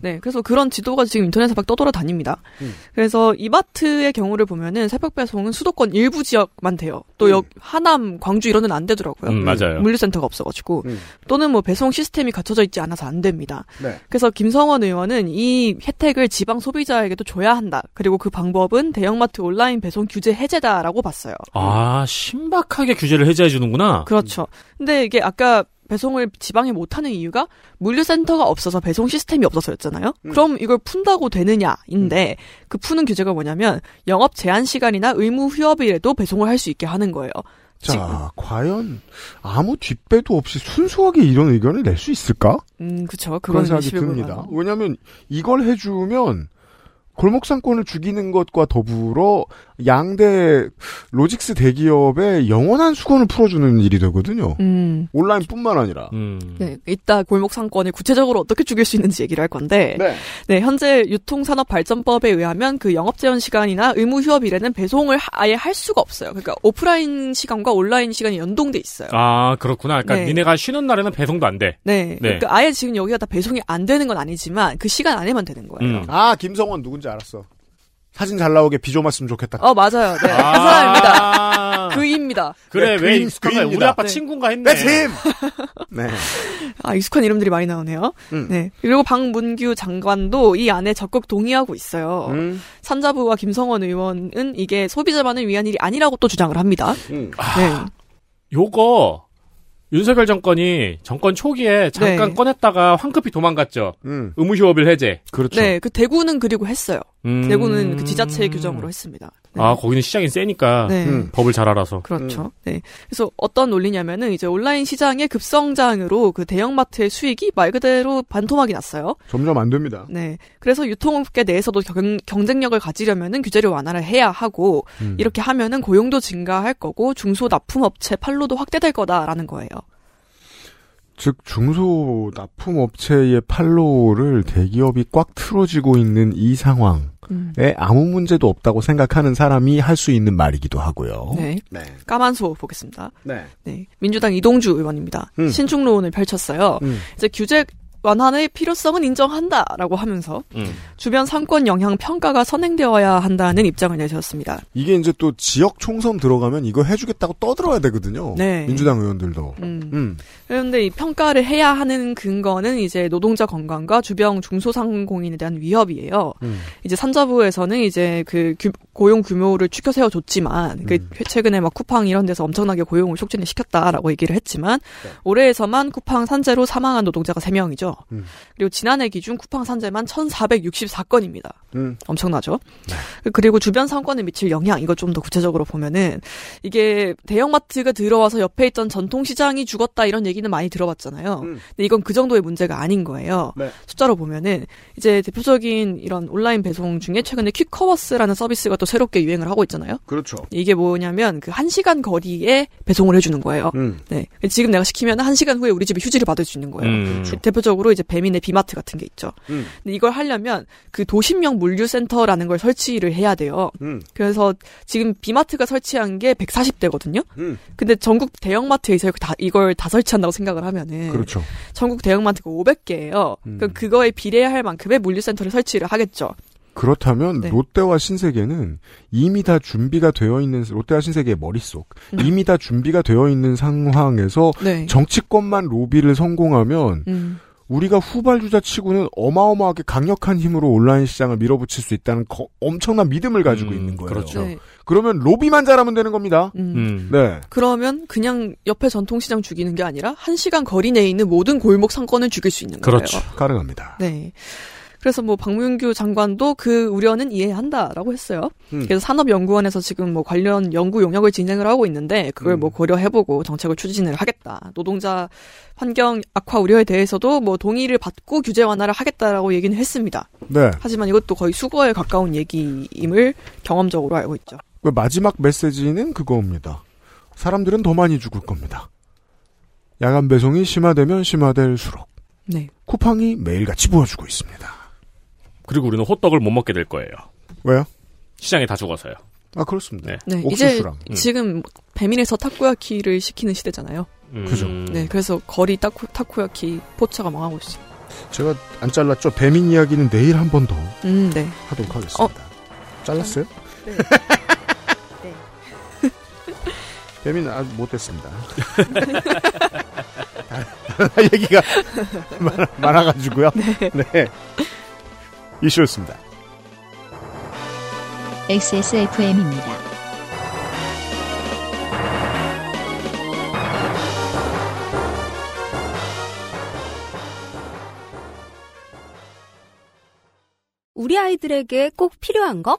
네, 그래서 그런 지도가 지금 인터넷에 막 떠돌아다닙니다. 음. 그래서 이마트의 경우를 보면은 새벽 배송은 수도권 일부 지역만 돼요. 또 역, 음. 하남, 광주 이런 데는 안 되더라고요. 음, 맞아요. 물류센터가 없어가지고. 음. 또는 뭐 배송 시스템이 갖춰져 있지 않아서 안 됩니다. 네. 그래서 김성원 의원은 이 혜택을 지방 소비자에게도 줘야 한다. 그리고 그 방법은 대형마트 온라인 배송 규제 해제다라고 봤어요. 아, 신박하게 규제를 해제해주는구나. 그렇죠. 근데 이게 아까 배송을 지방에 못하는 이유가 물류센터가 없어서 배송 시스템이 없어서였잖아요. 음. 그럼 이걸 푼다고 되느냐인데 음. 그 푸는 규제가 뭐냐면 영업 제한 시간이나 의무 휴업일에도 배송을 할 수 있게 하는 거예요. 자, 지금. 과연 아무 뒷배도 없이 순수하게 이런 의견을 낼 수 있을까? 음, 그렇죠. 그런 생각이 듭니다. 왜냐하면 이걸 해주면 골목상권을 죽이는 것과 더불어 양대 로직스 대기업의 영원한 수건을 풀어주는 일이 되거든요. 음. 온라인뿐만 아니라. 음. 네, 이따 골목상권을 구체적으로 어떻게 죽일 수 있는지 얘기를 할 건데 네. 네, 현재 유통산업발전법에 의하면 그 영업제한 시간이나 의무휴업일에는 배송을 아예 할 수가 없어요. 그러니까 오프라인 시간과 온라인 시간이 연동돼 있어요. 아, 그렇구나. 그러니까 네. 니네가 쉬는 날에는 배송도 안 돼. 네. 네. 그러니까 아예 지금 여기가 다 배송이 안 되는 건 아니지만 그 시간 안에만 되는 거예요. 음. 아, 김성원 누군지 알았어. 사진 잘 나오게 비 좀 왔으면 좋겠다. 어, 맞아요. 네. 아~ 그 사람입니다. 그입니다. 그래, 네, 왜 익숙한 우리 아빠 네. 친구인가 했네. 내 팀! 네. 아, 익숙한 이름들이 많이 나오네요. 음. 네. 그리고 박문규 장관도 이 안에 적극 동의하고 있어요. 음. 산자부와 김성원 의원은 이게 소비자만을 위한 일이 아니라고 또 주장을 합니다. 음. 네. 아, 요거. 윤석열 정권이 정권 초기에 잠깐 네. 꺼냈다가 황급히 도망갔죠. 음. 의무휴업일 해제. 그렇죠. 네, 그 대구는 그리고 했어요. 음. 대구는 그 지자체 규정으로 했습니다. 네. 아, 거기는 시장이 세니까 네. 음. 법을 잘 알아서. 그렇죠. 음. 네, 그래서 어떤 논리냐면은 이제 온라인 시장의 급성장으로 그 대형마트의 수익이 말 그대로 반토막이 났어요. 점점 안 됩니다. 네, 그래서 유통업계 내에서도 경, 경쟁력을 가지려면은 규제를 완화를 해야 하고 음. 이렇게 하면은 고용도 증가할 거고 중소 납품업체 판로도 확대될 거다라는 거예요. 즉 중소 납품업체의 판로를 대기업이 꽉 틀어지고 있는 이 상황에 음. 아무 문제도 없다고 생각하는 사람이 할 수 있는 말이기도 하고요. 네. 네. 까만소 보겠습니다. 네. 네. 민주당 이동주 의원입니다. 음. 신축론을 펼쳤어요. 음. 이제 규제 완화의 필요성은 인정한다라고 하면서 음. 주변 상권 영향 평가가 선행되어야 한다는 입장을 내셨습니다. 이게 이제 또 지역 총선 들어가면 이거 해주겠다고 떠들어야 되거든요. 네. 민주당 의원들도. 음. 음. 그런데 이 평가를 해야 하는 근거는 이제 노동자 건강과 주변 중소상공인에 대한 위협이에요. 음. 이제 산자부에서는 이제 그 규, 고용 규모를 추켜 세워줬지만 음. 그 최근에 막 쿠팡 이런 데서 엄청나게 고용을 촉진을 시켰다라고 얘기를 했지만 네. 올해에서만 쿠팡 산재로 사망한 노동자가 세 명이죠. 음. 그리고 지난해 기준 쿠팡 산재만 천사백육십사 건입니다. 음. 엄청나죠. 네. 그리고 주변 상권에 미칠 영향 이거 좀 더 구체적으로 보면은 이게 대형마트가 들어와서 옆에 있던 전통시장이 죽었다 이런 얘기는 많이 들어봤잖아요. 음. 근데 이건 그 정도의 문제가 아닌 거예요. 네. 숫자로 보면은 이제 대표적인 이런 온라인 배송 중에 최근에 퀵커버스라는 서비스가 또 새롭게 유행을 하고 있잖아요. 그렇죠. 이게 뭐냐면 그 한 시간 거리에 배송을 해주는 거예요. 음. 네. 지금 내가 시키면 한 시간 후에 우리 집에 휴지를 받을 수 있는 거예요. 음. 그렇죠. 대표적으로 이제 배민의 비마트 같은 게 있죠. 음. 근데 이걸 하려면 그 도심형 물류센터라는 걸 설치를 해야 돼요. 음. 그래서 지금 비마트가 설치한 게 백사십 대거든요. 음. 근데 전국 대형마트에서 다 이걸 다 설치한다고 생각을 하면은 그렇죠. 전국 대형마트가 오백 개예요. 음. 그럼 그거에 비례할 만큼의 물류센터를 설치를 하겠죠. 그렇다면 네. 롯데와 신세계는 이미 다 준비가 되어 있는 롯데와 신세계의 머릿속 음. 이미 다 준비가 되어 있는 상황에서 네. 정치권만 로비를 성공하면 음. 우리가 후발주자 치고는 어마어마하게 강력한 힘으로 온라인 시장을 밀어붙일 수 있다는 거, 엄청난 믿음을 가지고 음, 있는 거예요. 그렇죠. 네. 그러면 로비만 잘하면 되는 겁니다. 음. 음. 네. 그러면 그냥 옆에 전통시장 죽이는 게 아니라 한 시간 거리 내에 있는 모든 골목 상권을 죽일 수 있는 거예요. 그렇죠. 가능합니다. 네. 그래서 뭐 박문규 장관도 그 우려는 이해한다라고 했어요. 음. 그래서 산업연구원에서 지금 뭐 관련 연구 용역을 진행을 하고 있는데 그걸 음. 뭐 고려해보고 정책을 추진을 하겠다. 노동자 환경 악화 우려에 대해서도 뭐 동의를 받고 규제 완화를 하겠다라고 얘기는 했습니다. 네. 하지만 이것도 거의 수거에 가까운 얘기임을 경험적으로 알고 있죠. 마지막 메시지는 그거입니다. 사람들은 더 많이 죽을 겁니다. 야간 배송이 심화되면 심화될수록 네. 쿠팡이 매일같이 부어주고 있습니다. 그리고 우리는 호떡을 못 먹게 될 거예요. 왜요? 시장에 다 죽어서요. 아 그렇습니다. 네, 네 옥수수랑. 이제 음. 지금 배민에서 타코야키를 시키는 시대잖아요. 음. 그죠. 네, 그래서 거리 타코, 타코야키 포차가 망하고 있어요. 제가 안 잘랐죠. 배민 이야기는 내일 한 번 더 음, 네. 하도록 하겠습니다. 어. 잘랐어요? 네. 네. 배민은 아직 못했습니다. 얘기가 많아, 많아가지고요. 네. 네. 이슈였습니다. 엑스에스에프엠입니다. 우리 아이들에게 꼭 필요한 것?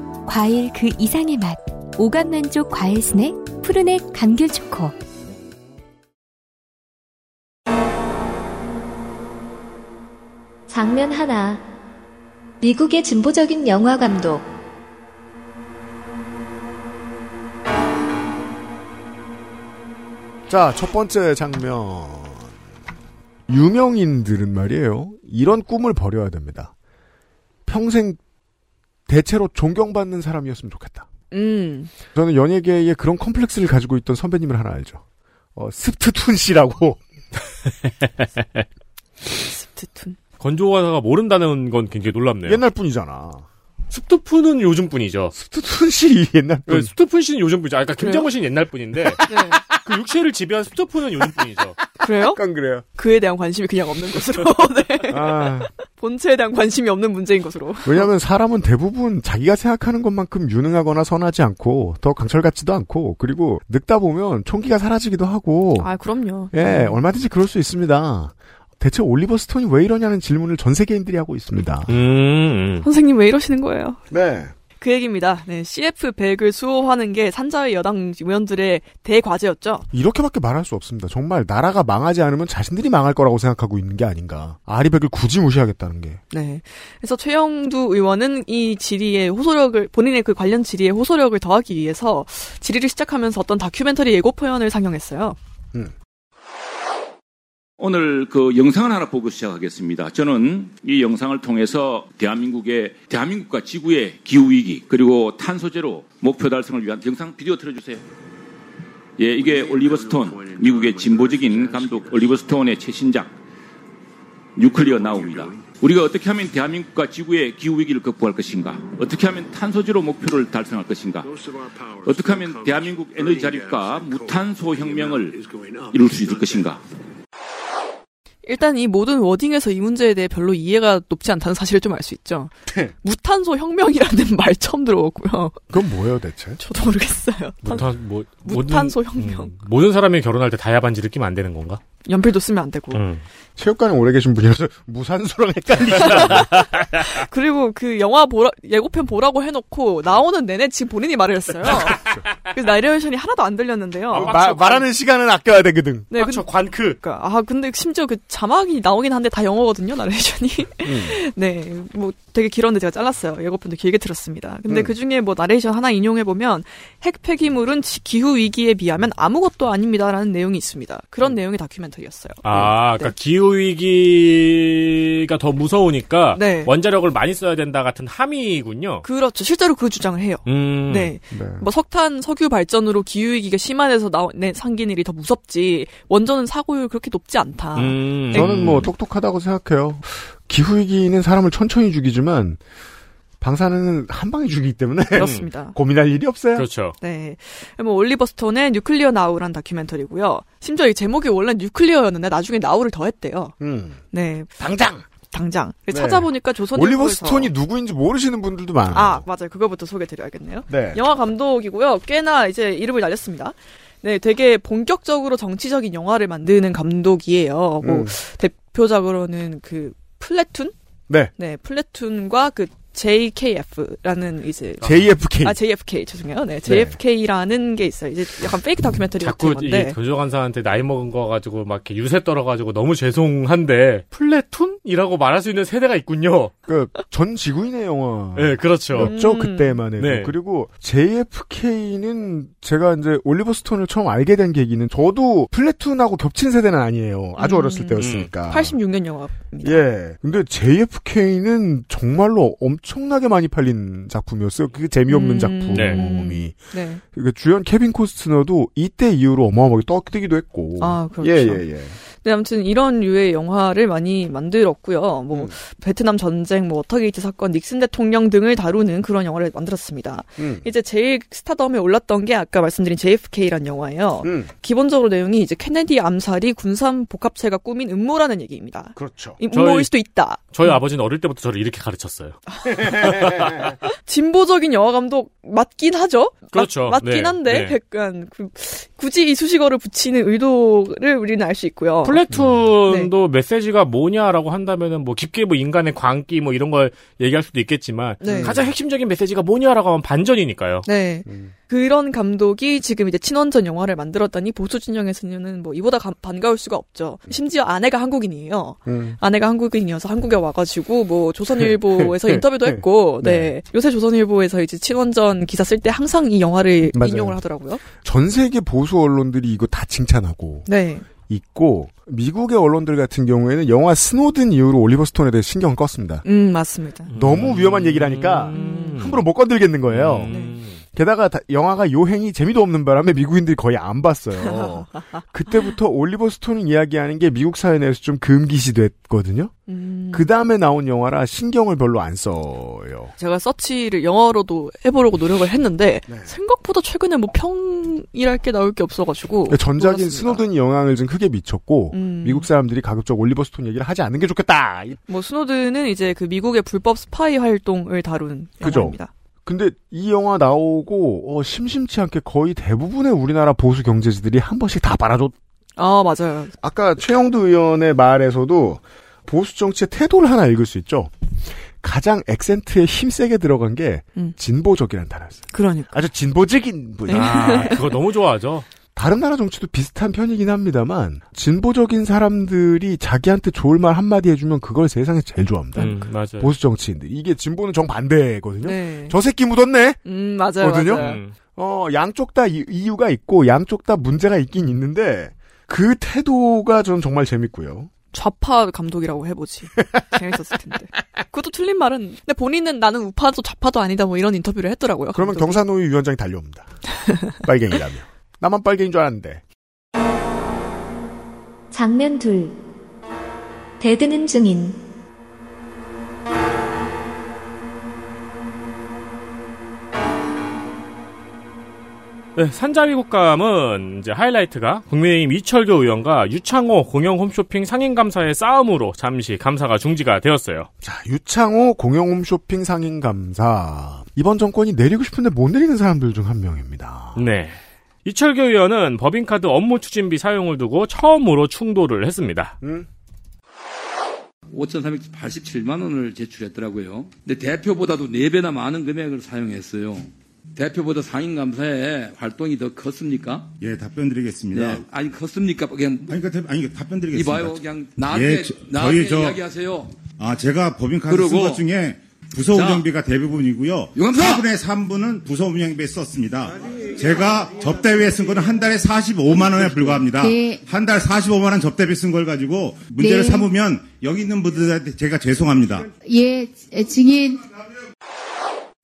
과일 그 이상의 맛 오감만족 과일 스낵 푸르넥 감귤 초코 장면 하나 미국의 진보적인 영화 감독 자, 첫 번째 장면 유명인들은 말이에요 이런 꿈을 버려야 됩니다 평생 대체로 존경받는 사람이었으면 좋겠다. 음. 저는 연예계에 그런 컴플렉스를 가지고 있던 선배님을 하나 알죠. 어, 스프툰 씨라고. 스프툰. 건조가사가 모른다는 건 굉장히 놀랍네요. 옛날 뿐이잖아. 스프툰은 요즘 뿐이죠. 스프툰 씨 옛날 뿐. 네, 스프툰 씨는 요즘 뿐이죠. 아까 그러니까 김정호 씨는 옛날 뿐인데 네. 그 육체를 지배한 스프툰은 요즘 뿐이죠. 그래요? 약간 그래요. 그에 대한 관심이 그냥 없는 것으로. 네. 아. 본체에 대한 관심이 없는 문제인 것으로. 왜냐하면 사람은 대부분 자기가 생각하는 것만큼 유능하거나 선하지 않고 더 강철같지도 않고 그리고 늙다 보면 총기가 사라지기도 하고. 아 그럼요. 예, 네. 얼마든지 그럴 수 있습니다. 대체 올리버 스톤이 왜 이러냐는 질문을 전 세계인들이 하고 있습니다. 음. 선생님 왜 이러시는 거예요? 네. 그 얘기입니다. 네, 씨에프 백을 수호하는 게 산자위 여당 의원들의 대과제였죠. 이렇게밖에 말할 수 없습니다. 정말 나라가 망하지 않으면 자신들이 망할 거라고 생각하고 있는 게 아닌가. 아리백을 굳이 무시하겠다는 게. 네. 그래서 최영두 의원은 이 질의의 호소력을, 본인의 그 관련 질의의 호소력을 더하기 위해서 질의를 시작하면서 어떤 다큐멘터리 예고편을 상영했어요. 음. 오늘 그 영상을 하나 보고 시작하겠습니다. 저는 이 영상을 통해서 대한민국의, 대한민국과 지구의 기후위기, 그리고 탄소제로 목표 달성을 위한 영상 비디오 틀어주세요. 예, 이게 올리버 스톤, 미국의 진보적인 감독 올리버 스톤의 최신작, 뉴클리어 나옵니다. 우리가 어떻게 하면 대한민국과 지구의 기후위기를 극복할 것인가? 어떻게 하면 탄소제로 목표를 달성할 것인가? 어떻게 하면 대한민국 에너지 자립과 무탄소 혁명을 이룰 수 있을 것인가? 일단 이 모든 워딩에서 이 문제에 대해 별로 이해가 높지 않다는 사실을 좀 알 수 있죠. 네. 무탄소 혁명이라는 말 처음 들어봤고요. 그건 뭐예요 대체? 저도 모르겠어요. 무탄, 뭐, 무탄소 모든, 혁명. 음, 모든 사람이 결혼할 때 다야 반지를 끼면 안 되는 건가? 연필도 쓰면 안 되고. 음. 체육관에 오래 계신 분이라서 무산소랑 헷갈리시더라고요. 그리고 그 영화 보라, 예고편 보라고 해놓고 나오는 내내 지금 본인이 말을 했어요. 그래서 나레이션이 하나도 안 들렸는데요. 아, 마, 말하는 시간은 아껴야 되거든. 네, 그 관크. 그러니까, 아 근데 심지어 그 자막이 나오긴 한데 다 영어거든요 나레이션이. 음. 네, 뭐 되게 길었는데 제가 잘랐어요. 예고편도 길게 들었습니다. 근데 음. 그 중에 뭐 나레이션 하나 인용해 보면 핵 폐기물은 기후 위기에 비하면 아무것도 아닙니다라는 내용이 있습니다. 그런 음. 내용이 다큐멘터리였어요. 아, 네. 그러니까 네. 기후 위기가 더 무서우니까 네. 원자력을 많이 써야 된다 같은 함의군요. 그렇죠. 실제로 그 주장을 해요. 음. 네. 네, 뭐 석탄, 석유 발전으로 기후 위기가 심화돼서 나 네, 생긴 일이 더 무섭지 원전은 사고율 그렇게 높지 않다. 음. 저는 뭐 똑똑하다고 생각해요. 기후 위기는 사람을 천천히 죽이지만. 방사능은 한 방에 죽이기 때문에 그렇습니다. 고민할 일이 없어요. 그렇죠. 네, 뭐 올리버 스톤의 뉴클리어 나우란 다큐멘터리고요. 심지어 이 제목이 원래 뉴클리어였는데 나중에 나우를 더했대요. 음. 네, 당장. 당장. 네. 찾아보니까 조선일보에서 올리버 스톤이 누구인지 모르시는 분들도 많아요. 아, 맞아요. 그거부터 소개드려야겠네요. 네. 영화 감독이고요. 꽤나 이제 이름을 날렸습니다. 네, 되게 본격적으로 정치적인 영화를 만드는 감독이에요. 음. 뭐 대표작으로는 그 플래툰. 네. 네, 플래툰과 그 제이케이에프라는 이제 제이에프케이 아 제이에프케이 죄송해요. 네 제이에프케이라는 네. 게 있어요. 이제 약간 페이크 다큐멘터리 같은 건데 자꾸 이 교조간사한테 나이 먹은 거 가지고 막 이렇게 유세 떨어가지고 너무 죄송한데 플래툰이라고 말할 수 있는 세대가 있군요. 그 전 지구인의 영화. 네 그렇죠. 죠 음... 그때만 해도. 네. 그리고 제이에프케이는 제가 이제 올리버 스톤을 처음 알게 된 계기는 저도 플래툰하고 겹친 세대는 아니에요. 아주 음... 어렸을 때였으니까. 팔십육 년 영화입니다. 예. 근데 제이에프케이는 정말로 엄 엄청나게 많이 팔린 작품이었어요. 그게 재미없는 음, 작품이. 네. 네. 주연 케빈 코스트너도 이때 이후로 어마어마하게 떡뜨기도 했고. 아, 그렇죠. 예, 예, 예. 네, 아무튼 이런 유의 영화를 많이 만들었고요. 뭐 음. 베트남 전쟁, 뭐 워터게이트 사건, 닉슨 대통령 등을 다루는 그런 영화를 만들었습니다. 음. 이제 제일 스타덤에 올랐던 게 아까 말씀드린 제이에프케이라는 영화예요. 음. 기본적으로 내용이 이제 케네디 암살이 군산 복합체가 꾸민 음모라는 얘기입니다. 그렇죠. 음모일 저희, 수도 있다. 저희 음. 아버지는 어릴 때부터 저를 이렇게 가르쳤어요. 진보적인 영화 감독 맞긴 하죠. 그렇죠. 맞, 맞긴 네, 한데 네. 약간 그, 굳이 이 수식어를 붙이는 의도를 우리는 알 수 있고요. 플래툰도 네. 메시지가 뭐냐라고 한다면은 뭐 깊게 뭐 인간의 광기 뭐 이런 걸 얘기할 수도 있겠지만 네. 가장 핵심적인 메시지가 뭐냐라고 하면 반전이니까요. 네. 음. 그런 감독이 지금 이제 친원전 영화를 만들었다니 보수 진영에서는 뭐 이보다 가, 반가울 수가 없죠. 심지어 아내가 한국인이에요. 음. 아내가 한국인이어서 한국에 와가지고 뭐 조선일보에서 인터뷰도 했고, 네. 네. 요새 조선일보에서 이제 친원전 기사 쓸 때 항상 이 영화를 맞아요. 인용을 하더라고요. 전 세계 보수 언론들이 이거 다 칭찬하고. 네. 있고 미국의 언론들 같은 경우에는 영화 스노든 이후로 올리버 스톤에 대해 신경을 껐습니다. 음 맞습니다. 너무 위험한 얘기를 하니까 음. 함부로 못 건들겠는 거예요. 음. 게다가 다, 영화가 요행이 재미도 없는 바람에 미국인들이 거의 안 봤어요. 그때부터 올리버 스톤을 이야기하는 게 미국 사회 내에서 좀 금기시 됐거든요. 음. 그 다음에 나온 영화라 신경을 별로 안 써요. 제가 서치를 영어로도 해보려고 노력을 했는데 네. 생각보다 최근에 뭐 평이랄 게 나올 게 없어가지고 그러니까 전작인 스노든 영향을 좀 크게 미쳤고 음. 미국 사람들이 가급적 올리버 스톤 얘기를 하지 않는 게 좋겠다. 뭐 스노든은 이제 그 미국의 불법 스파이 활동을 다룬 그죠? 영화입니다. 근데 이 영화 나오고 어, 심심치 않게 거의 대부분의 우리나라 보수 경제지들이 한 번씩 다 빨아줬. 아 맞아요. 아까 최영두 의원의 말에서도 보수 정치의 태도를 하나 읽을 수 있죠. 가장 액센트에 힘세게 들어간 게 음. 진보적이라는 단어였어요. 그러니까. 아주 진보적인 분이. 아, 그거 너무 좋아하죠. 다른 나라 정치도 비슷한 편이긴 합니다만 진보적인 사람들이 자기한테 좋을 말 한마디 해주면 그걸 세상에서 제일 좋아합니다. 음, 맞아요. 보수 정치인들. 이게 진보는 정반대거든요. 네. 저 새끼 묻었네. 음, 맞아요. 거든요? 맞아요. 음. 어, 양쪽 다 이유가 있고 양쪽 다 문제가 있긴 있는데 그 태도가 저는 정말 재밌고요. 좌파 감독이라고 해보지. 재밌었을 텐데. 그것도 틀린 말은. 근데 본인은 나는 우파도 좌파도 아니다 뭐 이런 인터뷰를 했더라고요. 그러면 감독이. 경사노위 위원장이 달려옵니다. 빨갱이라며. 나만 빨갱인 줄 알았는데. 장면 둘. 대드는 증인. 네, 산자위 국감은 이제 하이라이트가 국민의힘 이철규 의원과 유창호 공영 홈쇼핑 상임감사의 싸움으로 잠시 감사가 중지가 되었어요. 자, 유창호 공영 홈쇼핑 상임감사. 이번 정권이 내리고 싶은데 못 내리는 사람들 중 한 명입니다. 네. 이철규 의원은 법인카드 업무 추진비 사용을 두고 처음으로 충돌을 했습니다. 음. 오천삼백팔십칠만 원을 제출했더라고요. 근데 대표보다도 네 배나 많은 금액을 사용했어요. 대표보다 상임감사의 활동이 더 컸습니까? 예, 답변 드리겠습니다. 네. 아니, 컸습니까? 그냥. 아니, 그러니까, 아니, 답변 드리겠습니다. 이봐요, 그냥, 나한테, 예, 저, 나한테 저, 이야기하세요. 아, 제가 법인카드 쓴 것 중에 부서 운영비가 자, 대부분이고요. 유감사! 사분의 삼분은 부서 운영비에 썼습니다. 아니, 제가 접대비에 쓴 거는 한 달에 사십오만 원에 불과합니다. 네. 한 달 사십오만 원 접대비 쓴 걸 가지고 문제를 네. 삼으면 여기 있는 분들한테 제가 죄송합니다. 예, 증인.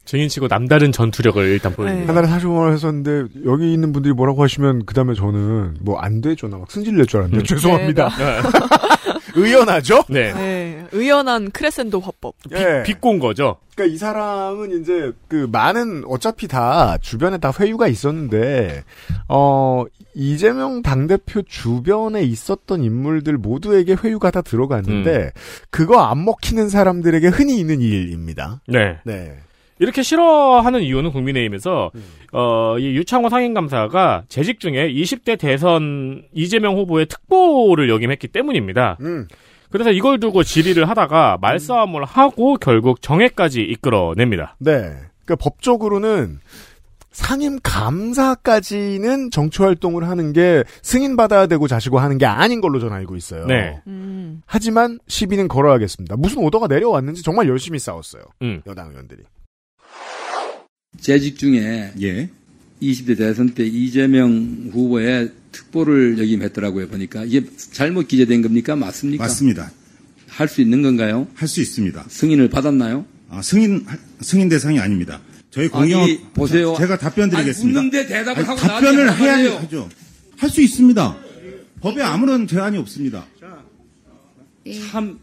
증인 치고 남다른 전투력을 일단 보여줍니다. 한 달에 사십오만 원 했었는데 여기 있는 분들이 뭐라고 하시면 그 다음에 저는 뭐 안 되죠. 나 막 승질 낼 줄 알았는데 음. 죄송합니다. 네, 의연하죠? 네. 네. 의연한 크레센도 화법. 예. 비꼰 거죠? 그니까 이 사람은 이제 그 많은 어차피 다 주변에 다 회유가 있었는데, 어, 이재명 당대표 주변에 있었던 인물들 모두에게 회유가 다 들어갔는데, 음. 그거 안 먹히는 사람들에게 흔히 있는 일입니다. 네. 네. 이렇게 싫어하는 이유는 국민의힘에서 음. 어, 이 유창호 상임감사가 재직 중에 이십 대 대선 이재명 후보의 특보를 역임했기 때문입니다. 음. 그래서 이걸 두고 질의를 하다가 말싸움을 하고 결국 정회까지 이끌어냅니다. 네, 그러니까 법적으로는 상임감사까지는 정치활동을 하는 게 승인받아야 되고 자시고 하는 게 아닌 걸로 저는 알고 있어요. 네. 음. 하지만 시비는 걸어야겠습니다. 무슨 오더가 내려왔는지 정말 열심히 싸웠어요. 음. 여당 의원들이. 재직 중에 예. 이십 대 대선 때 이재명 후보의 특보를 역임했더라고요. 보니까 이게 잘못 기재된 겁니까? 맞습니까? 맞습니다. 할 수 있는 건가요? 할 수 있습니다. 승인을 받았나요? 아, 승인 승인 대상이 아닙니다. 저희 공영 보세요. 제가 답변 드리겠습니다. 아니, 묻는데 대답을 아니, 하고 답변을 해야 하죠. 할 수 있습니다. 법에 아무런 제한이 없습니다. 참.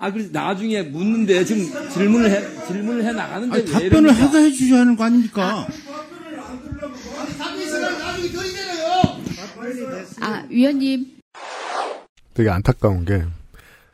아, 그래서 나중에 묻는데 지금 질문을 해, 질문을 해 나가는데 아니, 답변을 하다 해주셔야 하는 거 아닙니까? 아, 위원님. 되게 안타까운 게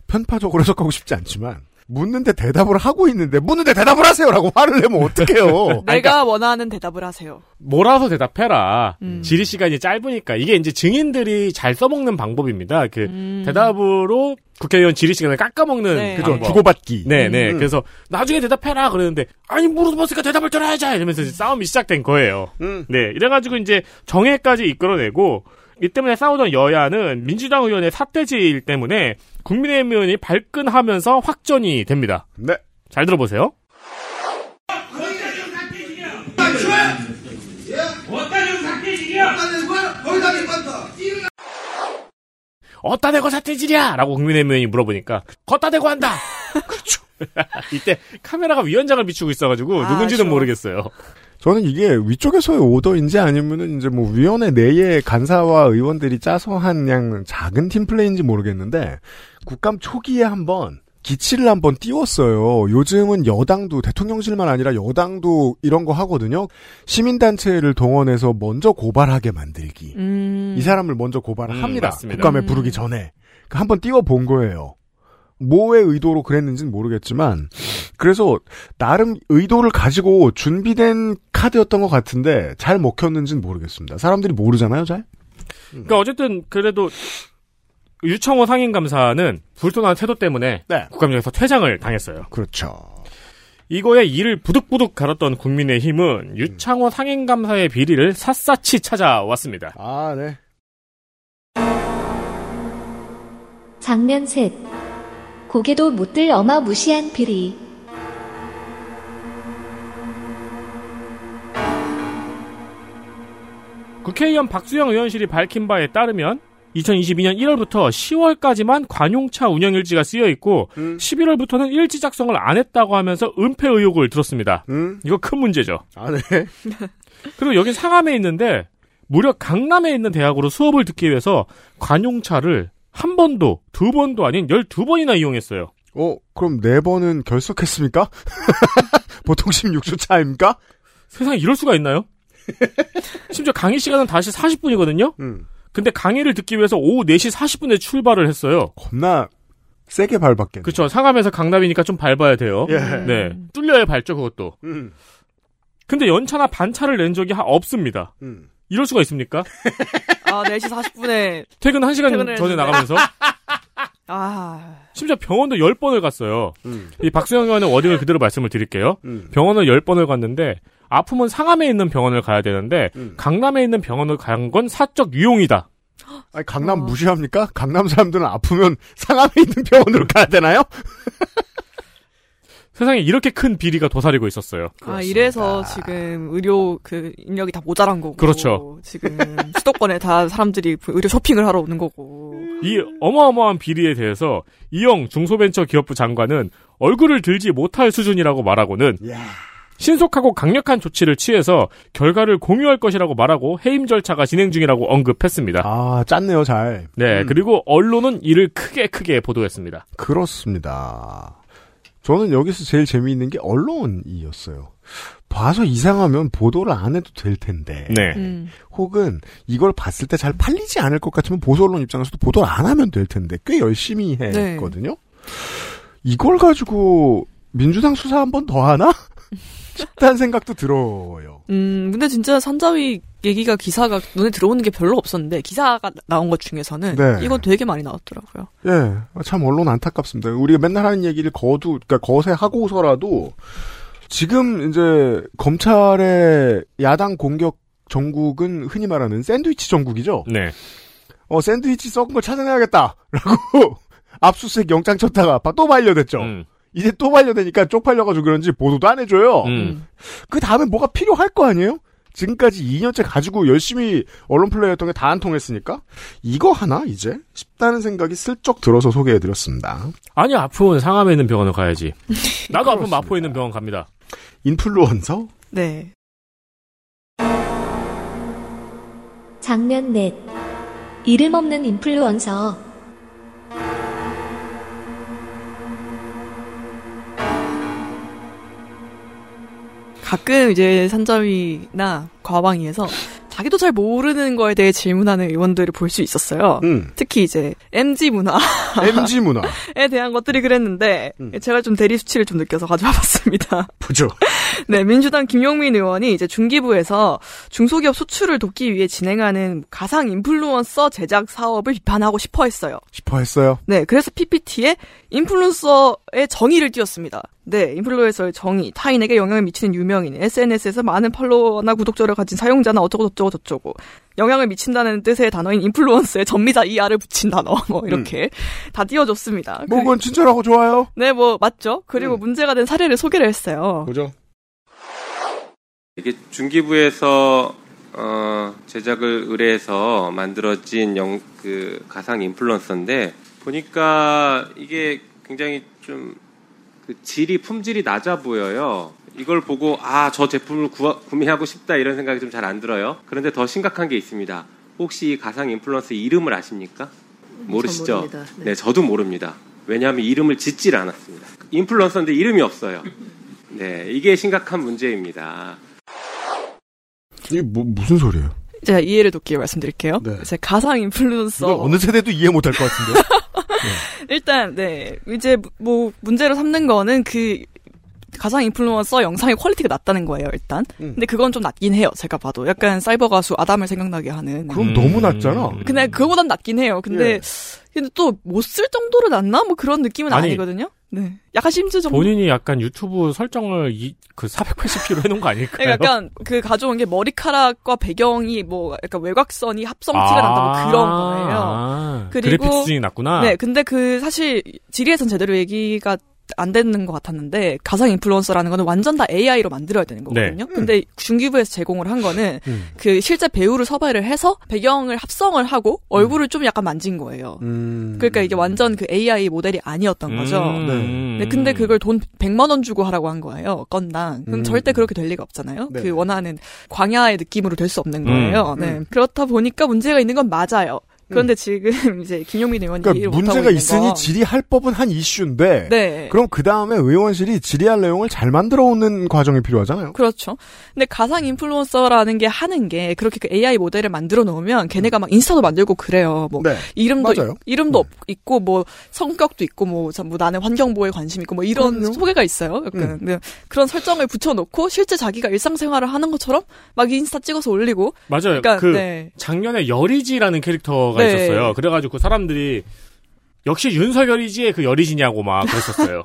편파적으로 해석하고 싶지 않지만 묻는데 대답을 하고 있는데 묻는데 대답을 하세요라고 화를 내면 어떡해요? 내가 원하는 대답을 하세요. 몰아서 대답해라. 음. 질의 시간이 짧으니까 이게 이제 증인들이 잘 써먹는 방법입니다. 그 음. 대답으로. 국회의원 질의 시간을 깎아먹는 네. 그죠 주고받기. 네네. 네. 음. 그래서 나중에 대답해라 그러는데 아니 물어봤으니까 대답을 전해야지 이러면서 이제 싸움이 시작된 거예요. 음. 네. 이래가지고 이제 정회까지 이끌어내고 이 때문에 싸우던 여야는 민주당 의원의 삿대질 때문에 국민의힘 의원이 발끈하면서 확전이 됩니다. 네. 잘 들어보세요. 어따 대고 사태질이야! 라고 국민의힘 의원이 물어보니까 걷다 대고 한다! 그렇죠. 이때 카메라가 위원장을 비추고 있어가지고 아, 누군지는 저... 모르겠어요. 저는 이게 위쪽에서의 오더인지 아니면은 이제 뭐 위원회 내에 간사와 의원들이 짜서 한 그냥 작은 팀플레이인지 모르겠는데 국감 초기에 한번 기치를 한번 띄웠어요. 요즘은 여당도 대통령실만 아니라 여당도 이런 거 하거든요. 시민단체를 동원해서 먼저 고발하게 만들기. 음. 이 사람을 먼저 고발을 음, 합니다. 맞습니다. 국감에 음. 부르기 전에. 한번 띄워본 거예요. 뭐의 의도로 그랬는지는 모르겠지만 그래서 나름 의도를 가지고 준비된 카드였던 것 같은데 잘 먹혔는지는 모르겠습니다. 사람들이 모르잖아요, 잘? 그러니까 어쨌든 그래도 유창호 상임감사는 불손한 태도 때문에 네. 국감장에서 퇴장을 당했어요. 그렇죠. 이거에 이를 부득부득 갈았던 국민의힘은 유창호 상임감사의 비리를 샅샅이 찾아왔습니다. 아, 네. 장면 셋. 고개도 못 들 어마무시한 비리. 국회의원 박수영 의원실이 밝힌 바에 따르면 이천이십이 년 일 월부터 시월까지만 관용차 운영일지가 쓰여있고 음. 십일월부터는 일지 작성을 안 했다고 하면서 은폐 의혹을 들었습니다. 음. 이거 큰 문제죠. 아, 네. 그리고 여긴 상암에 있는데 무려 강남에 있는 대학으로 수업을 듣기 위해서 관용차를 한 번도 두 번도 아닌 열두 번이나 이용했어요. 어, 그럼 네 번은 결석했습니까? 보통 십육 주 차입니까? 세상에 이럴 수가 있나요? 심지어 강의 시간은 다시 사십 분이거든요? 음. 근데 강의를 듣기 위해서 오후 네 시 사십 분에 출발을 했어요. 겁나 세게 밟았겠네. 그렇죠. 상암에서 강남이니까 좀 밟아야 돼요. 예. 네, 뚫려야 밟죠 그것도. 음. 근데 연차나 반차를 낸 적이 없습니다. 음. 이럴 수가 있습니까? 아, 네 시 사십 분에 퇴근 한 시간 퇴근을 전에 했는데. 나가면서 아... 심지어 병원도 열 번을 갔어요. 음. 이 박수영 의원의 워딩을 그대로 말씀을 드릴게요. 음. 병원을 열 번을 갔는데 아프면 상암에 있는 병원을 가야 되는데 음. 강남에 있는 병원을 간 건 사적 유용이다. 아니, 강남 어... 무시합니까? 강남 사람들은 아프면 상암에 있는 병원으로 가야 되나요? 세상에 이렇게 큰 비리가 도사리고 있었어요. 아, 그렇습니다. 이래서 지금 의료 그 인력이 다 모자란 거고. 그렇죠. 지금 수도권에 다 사람들이 의료 쇼핑을 하러 오는 거고. 이 어마어마한 비리에 대해서 이영 중소벤처기업부 장관은 얼굴을 들지 못할 수준이라고 말하고는 yeah. 신속하고 강력한 조치를 취해서 결과를 공유할 것이라고 말하고 해임 절차가 진행 중이라고 언급했습니다. 아, 짰네요, 잘. 네, 음. 그리고 언론은 이를 크게 크게 보도했습니다. 그렇습니다. 저는 여기서 제일 재미있는 게 언론이었어요. 봐서 이상하면 보도를 안 해도 될 텐데 네. 음. 혹은 이걸 봤을 때 잘 팔리지 않을 것 같으면 보수 언론 입장에서도 보도를 안 하면 될 텐데 꽤 열심히 했거든요. 네. 이걸 가지고 민주당 수사 한 번 더 하나? 싶다는 생각도 들어요. 음, 근데 진짜 산자위 얘기가 기사가 눈에 들어오는 게 별로 없었는데 기사가 나온 것 중에서는 네. 이건 되게 많이 나왔더라고요. 예, 참 언론 안타깝습니다. 우리가 맨날 하는 얘기를 거두, 그러니까 거세하고서라도 지금 이제 검찰의 야당 공격 정국은 흔히 말하는 샌드위치 정국이죠. 네. 어, 샌드위치 썩은 걸 찾아내야겠다라고 압수수색 영장 쳤다가 또 반려됐죠. 음. 이제 또 반려되니까 쪽팔려가지고 그런지 보도도 안 해줘요. 음. 그 다음에 뭐가 필요할 거 아니에요? 지금까지 이 년째 가지고 열심히 언론 플레이했던 게 다 안 통했으니까 이거 하나 이제 싶다는 생각이 슬쩍 들어서 소개해드렸습니다. 아니, 아프면 상암에 있는 병원을 가야지. 나도 아프면 마포에 있는 병원 갑니다. 인플루언서? 네. 장면 넷. 이름 없는 인플루언서. 가끔 이제 산자위나 과방위에서 자기도 잘 모르는 거에 대해 질문하는 의원들을 볼 수 있었어요. 음. 특히 이제 엠지 문화, 엠지 문화에 대한 것들이 그랬는데 음. 제가 좀 대리 수치를 좀 느껴서 가져와봤습니다. 보죠. 네, 민주당 김용민 의원이 이제 중기부에서 중소기업 수출을 돕기 위해 진행하는 가상 인플루언서 제작 사업을 비판하고 싶어했어요. 싶어했어요. 네, 그래서 피피티에 인플루언서의 정의를 띄웠습니다. 네, 인플루언서의 정의, 타인에게 영향을 미치는 유명인, 에스엔에스에서 많은 팔로워나 구독자를 가진 사용자나 어쩌고 저쩌고 저쩌고, 영향을 미친다는 뜻의 단어인 인플루언서에 전미사 이하를 붙인 단어, 뭐 이렇게 음. 다 띄워줬습니다. 뭐 그건 진짜라고 좋아요. 네, 뭐 맞죠. 그리고 음. 문제가 된 사례를 소개를 했어요. 그죠. 이게 중기부에서 어, 제작을 의뢰해서 만들어진 영, 그 가상 인플루언서인데 보니까 이게 굉장히 좀 그 질이 품질이 낮아 보여요. 이걸 보고 아, 저 제품을 구하, 구매하고 싶다 이런 생각이 좀 잘 안 들어요. 그런데 더 심각한 게 있습니다. 혹시 이 가상 인플루언서 이름을 아십니까? 모르시죠? 네. 네, 저도 모릅니다. 왜냐하면 이름을 짓질 않았습니다. 인플루언서인데 이름이 없어요. 네, 이게 심각한 문제입니다. 이게 뭐, 무슨 소리예요? 제가 이해를 돕기 위해 말씀드릴게요. 네. 제 가상 인플루언서 어느 세대도 이해 못할 것 같은데요. 네. 일단 네, 이제 뭐 문제로 삼는 거는 그 가상 인플루언서 영상의 퀄리티가 낮다는 거예요, 일단. 음. 근데 그건 좀 낮긴 해요, 제가 봐도. 약간 사이버 가수 아담을 생각나게 하는. 그럼 음. 너무 낮잖아. 그냥 그거보단 낮긴 해요. 근데, 예. 근데 또 못 쓸 정도로 낮나? 뭐 그런 느낌은 아니, 아니거든요. 네. 약간 심즈 정도. 본인이 약간 유튜브 설정을 이, 그 사백팔십 피로 해놓은 거 아닐까요? 그러니까 약간 그 가져온 게 머리카락과 배경이 뭐 약간 외곽선이 합성치가 아~ 난다고 그런 거예요. 아~ 그리고 그래픽 수준이 낮구나. 네, 근데 그 사실 지리에선 제대로 얘기가 안 되는 것 같았는데 가상 인플루언서라는 거는 완전 다 에이아이로 만들어야 되는 거거든요. 네. 근데 음. 중기부에서 제공을 한 거는 음. 그 실제 배우를 섭외를 해서 배경을 합성을 하고 얼굴을 음. 좀 약간 만진 거예요. 음. 그러니까 이게 완전 그 에이아이 모델이 아니었던 음. 거죠. 네. 네. 근데 그걸 돈 백만 원 주고 하라고 한 거예요. 건당. 그럼 음. 절대 그렇게 될 리가 없잖아요. 네. 그 원하는 광야의 느낌으로 될 수 없는 거예요. 음. 네. 음. 그렇다 보니까 문제가 있는 건 맞아요. 그런데 음. 지금 이제 김용민 의원이 그러니까 문제가 있으니 거. 질의할 법은 한 이슈인데 네. 그럼 그 다음에 의원실이 질의할 내용을 잘 만들어 오는 과정이 필요하잖아요. 그렇죠. 근데 가상 인플루언서라는 게 하는 게 그렇게 그 에이아이 모델을 만들어 놓으면 걔네가 막 인스타도 만들고 그래요. 뭐 네. 이름도 맞아요. 이름도 네. 있고 뭐 성격도 있고 뭐, 뭐 나는 환경보호에 관심 있고 뭐 이런 그럼요. 소개가 있어요. 약간 음. 그런 설정을 붙여놓고 실제 자기가 일상생활을 하는 것처럼 막 인스타 찍어서 올리고 맞아요. 그러니까, 그 네. 작년에 여리지라는 캐릭터 가 네. 있었어요. 그래가지고 사람들이 역시 윤석열이지의 그 여리지냐고 막 그랬었어요.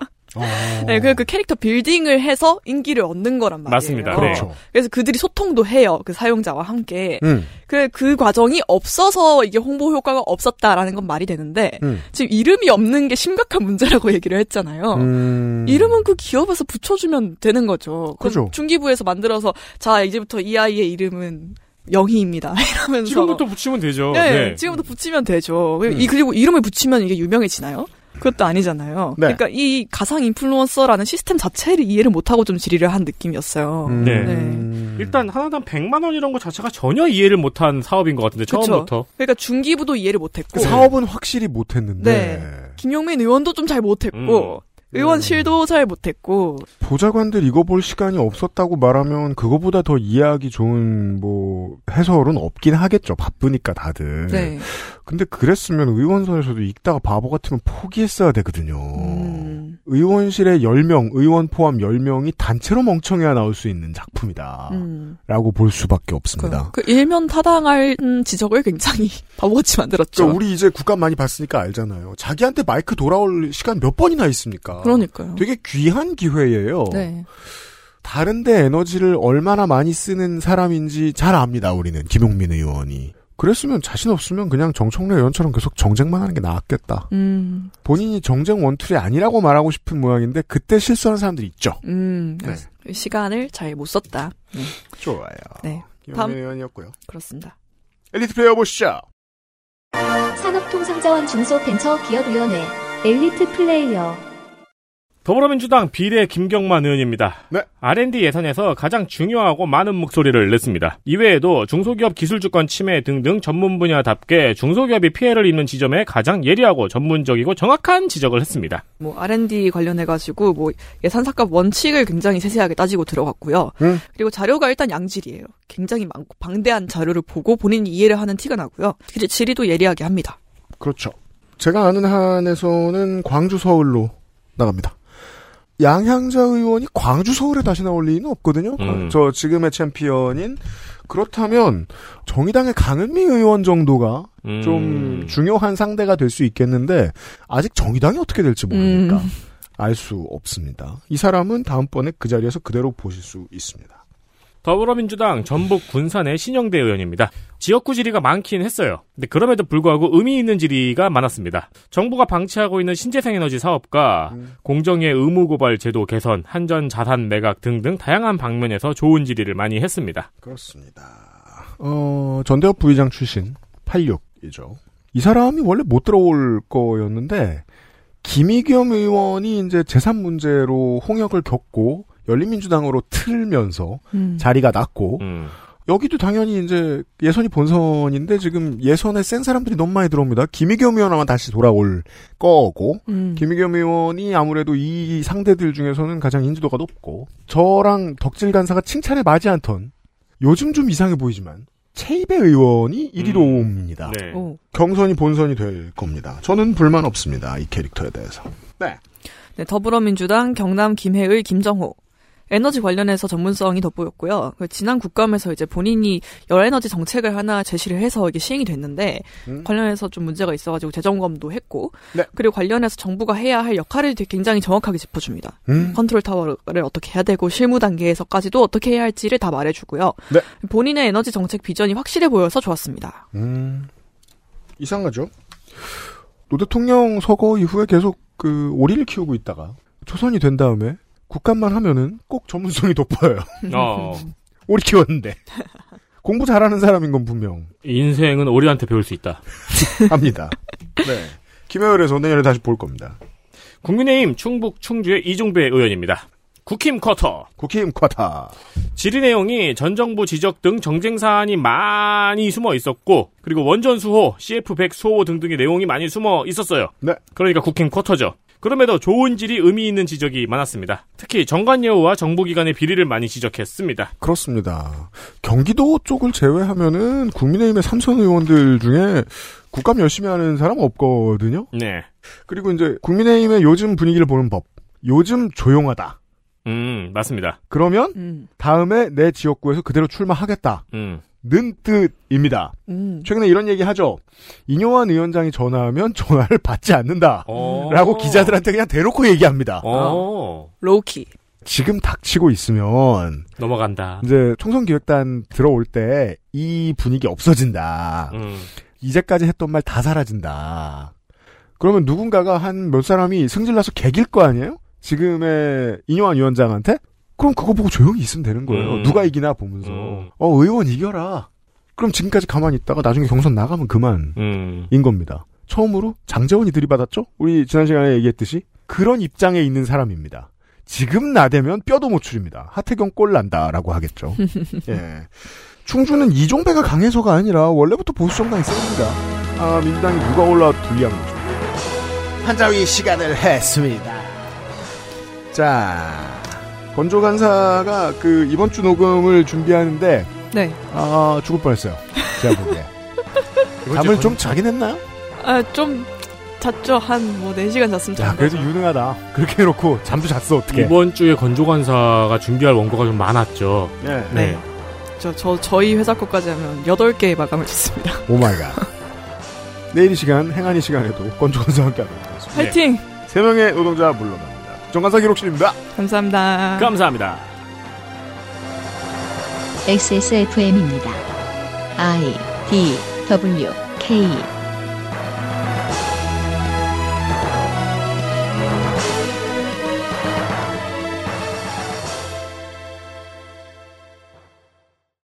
네, 그, 그 캐릭터 빌딩을 해서 인기를 얻는 거란 말이에요. 맞습니다. 그렇죠. 네. 그래서 그들이 소통도 해요. 그 사용자와 함께. 음. 그래, 그 과정이 없어서 이게 홍보 효과가 없었다라는 건 말이 되는데, 음. 지금 이름이 없는 게 심각한 문제라고 얘기를 했잖아요. 음. 이름은 그 기업에서 붙여주면 되는 거죠. 그죠. 중기부에서 만들어서, 자, 이제부터 이 아이의 이름은, 영희입니다. 이러면서 지금부터 붙이면 되죠. 네, 네. 지금부터 붙이면 되죠. 음. 그리고 이름을 붙이면 이게 유명해지나요? 그것도 아니잖아요. 네. 그러니까 이 가상 인플루언서라는 시스템 자체를 이해를 못하고 좀 질의를 한 느낌이었어요. 음. 네. 음. 일단 하나당 백만 원 이런 거 자체가 전혀 이해를 못한 사업인 것 같은데 그쵸? 처음부터. 그러니까 중기부도 이해를 못했고. 그 사업은 확실히 못했는데. 네. 김용민 의원도 좀 잘 못했고. 음. 의원실도 음. 잘 못했고 보좌관들 이거 볼 시간이 없었다고 말하면 그거보다 더 이해하기 좋은 뭐 해설은 없긴 하겠죠. 바쁘니까 다들. 네. 근데 그랬으면 의원선에서도 읽다가 바보 같으면 포기했어야 되거든요. 음. 의원실에 열 명 의원 포함 열 명이 단체로 멍청해야 나올 수 있는 작품이다 음. 라고 볼 수밖에 없습니다. 그, 그 일면 타당할 지적을 굉장히 바보같이 만들었죠. 그러니까 우리 이제 국감 많이 봤으니까 알잖아요. 자기한테 마이크 돌아올 시간 몇 번이나 있습니까? 그러니까요. 되게 귀한 기회예요. 네. 다른데 에너지를 얼마나 많이 쓰는 사람인지 잘 압니다. 우리는 김용민 의원이. 그랬으면 자신 없으면 그냥 정청래 의원처럼 계속 정쟁만 하는 게 나았겠다. 음. 본인이 정쟁 원툴이 아니라고 말하고 싶은 모양인데 그때 실수하는 사람들이 있죠. 음. 네. 시간을 잘 못 썼다. 네. 좋아요. 네. 김용민 의원이었고요. 그렇습니다. 엘리트 플레이어 보시죠. 산업통상자원 중소벤처기업위원회 엘리트 플레이어. 더불어민주당 비례 김경만 의원입니다. 네. 알 앤 디 예산에서 가장 중요하고 많은 목소리를 냈습니다. 이외에도 중소기업 기술주권 침해 등등 전문 분야답게 중소기업이 피해를 입는 지점에 가장 예리하고 전문적이고 정확한 지적을 했습니다. 뭐 알 앤 디 관련해가지고 뭐 예산삭감 원칙을 굉장히 세세하게 따지고 들어갔고요. 음. 그리고 자료가 일단 양질이에요. 굉장히 많고 방대한 자료를 보고 본인이 이해를 하는 티가 나고요. 그리고 질의도 예리하게 합니다. 그렇죠. 제가 아는 한에서는 광주 서울로 나갑니다. 양향자 의원이 광주 서울에 다시 나올 리는 없거든요. 음. 저 지금의 챔피언인 그렇다면 정의당의 강은미 의원 정도가 음. 좀 중요한 상대가 될 수 있겠는데 아직 정의당이 어떻게 될지 모르니까 음. 알 수 없습니다. 이 사람은 다음번에 그 자리에서 그대로 보실 수 있습니다. 더불어민주당 전북 군산의 신영대 의원입니다. 지역구 질의가 많긴 했어요. 근데 그럼에도 불구하고 의미 있는 질의가 많았습니다. 정부가 방치하고 있는 신재생에너지 사업과 음. 공정의 의무고발 제도 개선, 한전 자산 매각 등등 다양한 방면에서 좋은 질의를 많이 했습니다. 그렇습니다. 어, 전대협 부의장 출신 팔십육이죠. 이 사람이 원래 못 들어올 거였는데 김의겸 의원이 이제 재산 문제로 홍역을 겪고 열린민주당으로 틀면서 음. 자리가 났고 음. 여기도 당연히 이제 예선이 본선인데 지금 예선에 센 사람들이 너무 많이 들어옵니다. 김의겸 의원 아마 다시 돌아올 거고 음. 김의겸 의원이 아무래도 이 상대들 중에서는 가장 인지도가 높고 저랑 덕질 간사가 칭찬에 마지 않던 요즘 좀 이상해 보이지만 최이배 의원이 일 위로 음. 옵니다. 네. 경선이 본선이 될 겁니다. 저는 불만 없습니다. 이 캐릭터에 대해서. 네. 네 더불어민주당 경남 김해의 김정호. 에너지 관련해서 전문성이 돋보였고요. 지난 국감에서 이제 본인이 열에너지 정책을 하나 제시를 해서 이게 시행이 됐는데 음. 관련해서 좀 문제가 있어가지고 재점검도 했고 네. 그리고 관련해서 정부가 해야 할 역할을 굉장히 정확하게 짚어줍니다. 음. 컨트롤 타워를 어떻게 해야 되고 실무 단계에서까지도 어떻게 해야 할지를 다 말해주고요. 네. 본인의 에너지 정책 비전이 확실해 보여서 좋았습니다. 음. 이상하죠. 노 대통령 서거 이후에 계속 그 오리를 키우고 있다가 초선이 된 다음에 국감만 하면은 꼭 전문성이 돋보여요. 어. 오리 키웠는데. 공부 잘하는 사람인 건 분명. 인생은 오리한테 배울 수 있다. 합니다. 네. 김해열에서 내년에 다시 볼 겁니다. 국민의힘 충북 충주의 이종배 의원입니다. 국힘 쿼터. 국힘 쿼터. 질의 내용이 전 정부 지적 등 정쟁 사안이 많이 숨어 있었고 그리고 원전 수호, 씨에프 백 수호 등등의 내용이 많이 숨어 있었어요. 네. 그러니까 국힘 쿼터죠. 그럼에도 좋은 질이 의미 있는 지적이 많았습니다. 특히 정관여우와 정보기관의 비리를 많이 지적했습니다. 그렇습니다. 경기도 쪽을 제외하면은 국민의힘의 삼선 의원들 중에 국감 열심히 하는 사람 없거든요. 네. 그리고 이제 국민의힘의 요즘 분위기를 보는 법. 요즘 조용하다. 음, 맞습니다. 그러면 음. 다음에 내 지역구에서 그대로 출마하겠다. 음. 는 뜻입니다. 음. 최근에 이런 얘기 하죠. 인요한 위원장이 전화하면 전화를 받지 않는다. 오. 라고 기자들한테 그냥 대놓고 얘기합니다. 오. 로우키. 지금 닥치고 있으면 넘어간다. 이제 총선기획단 들어올 때 이 분위기 없어진다. 음. 이제까지 했던 말 다 사라진다. 그러면 누군가가 한 몇 사람이 승질나서 개길 거 아니에요? 지금의 인요한 위원장한테? 그럼 그거 보고 조용히 있으면 되는 거예요. 음. 누가 이기나 보면서. 음. 어, 의원 이겨라. 그럼 지금까지 가만히 있다가 나중에 경선 나가면 그만인 음. 겁니다. 처음으로 장제원이 들이받았죠? 우리 지난 시간에 얘기했듯이. 그런 입장에 있는 사람입니다. 지금 나대면 뼈도 못 추립니다. 하태경 꼴 난다라고 하겠죠. 예. 충주는 이종배가 강해서가 아니라 원래부터 보수정당이 셉니다. 아, 민주당이 누가 올라와도 불리한 거죠. 한자위 시간을 했습니다. 자... 건조 간사가 그 이번 주 녹음을 준비하는데 네. 아 죽을 뻔했어요. 제가 보기에. 잠을 좀 자긴 했나요? 아 좀 잤죠. 한 뭐 네 시간 잤습니다. 야, 그래도 유능하다. 그렇게 해놓고 잠도 잤어 어떻게? 이번 주에 건조 간사가 준비할 원고가 좀 많았죠. 네. 네. 네. 저, 저 저희 회사 것까지 하면 여덟 개의 마감을 짓습니다. 오 마이 갓. 내일 이 시간 행안위 시간에도 건조 간사와 함께 하겠습니다. 파이팅. 세 명의 노동자 물러나. 정관사 기록실입니다. 감사합니다. 감사합니다. 엑스에스에프엠입니다. I, D, W, K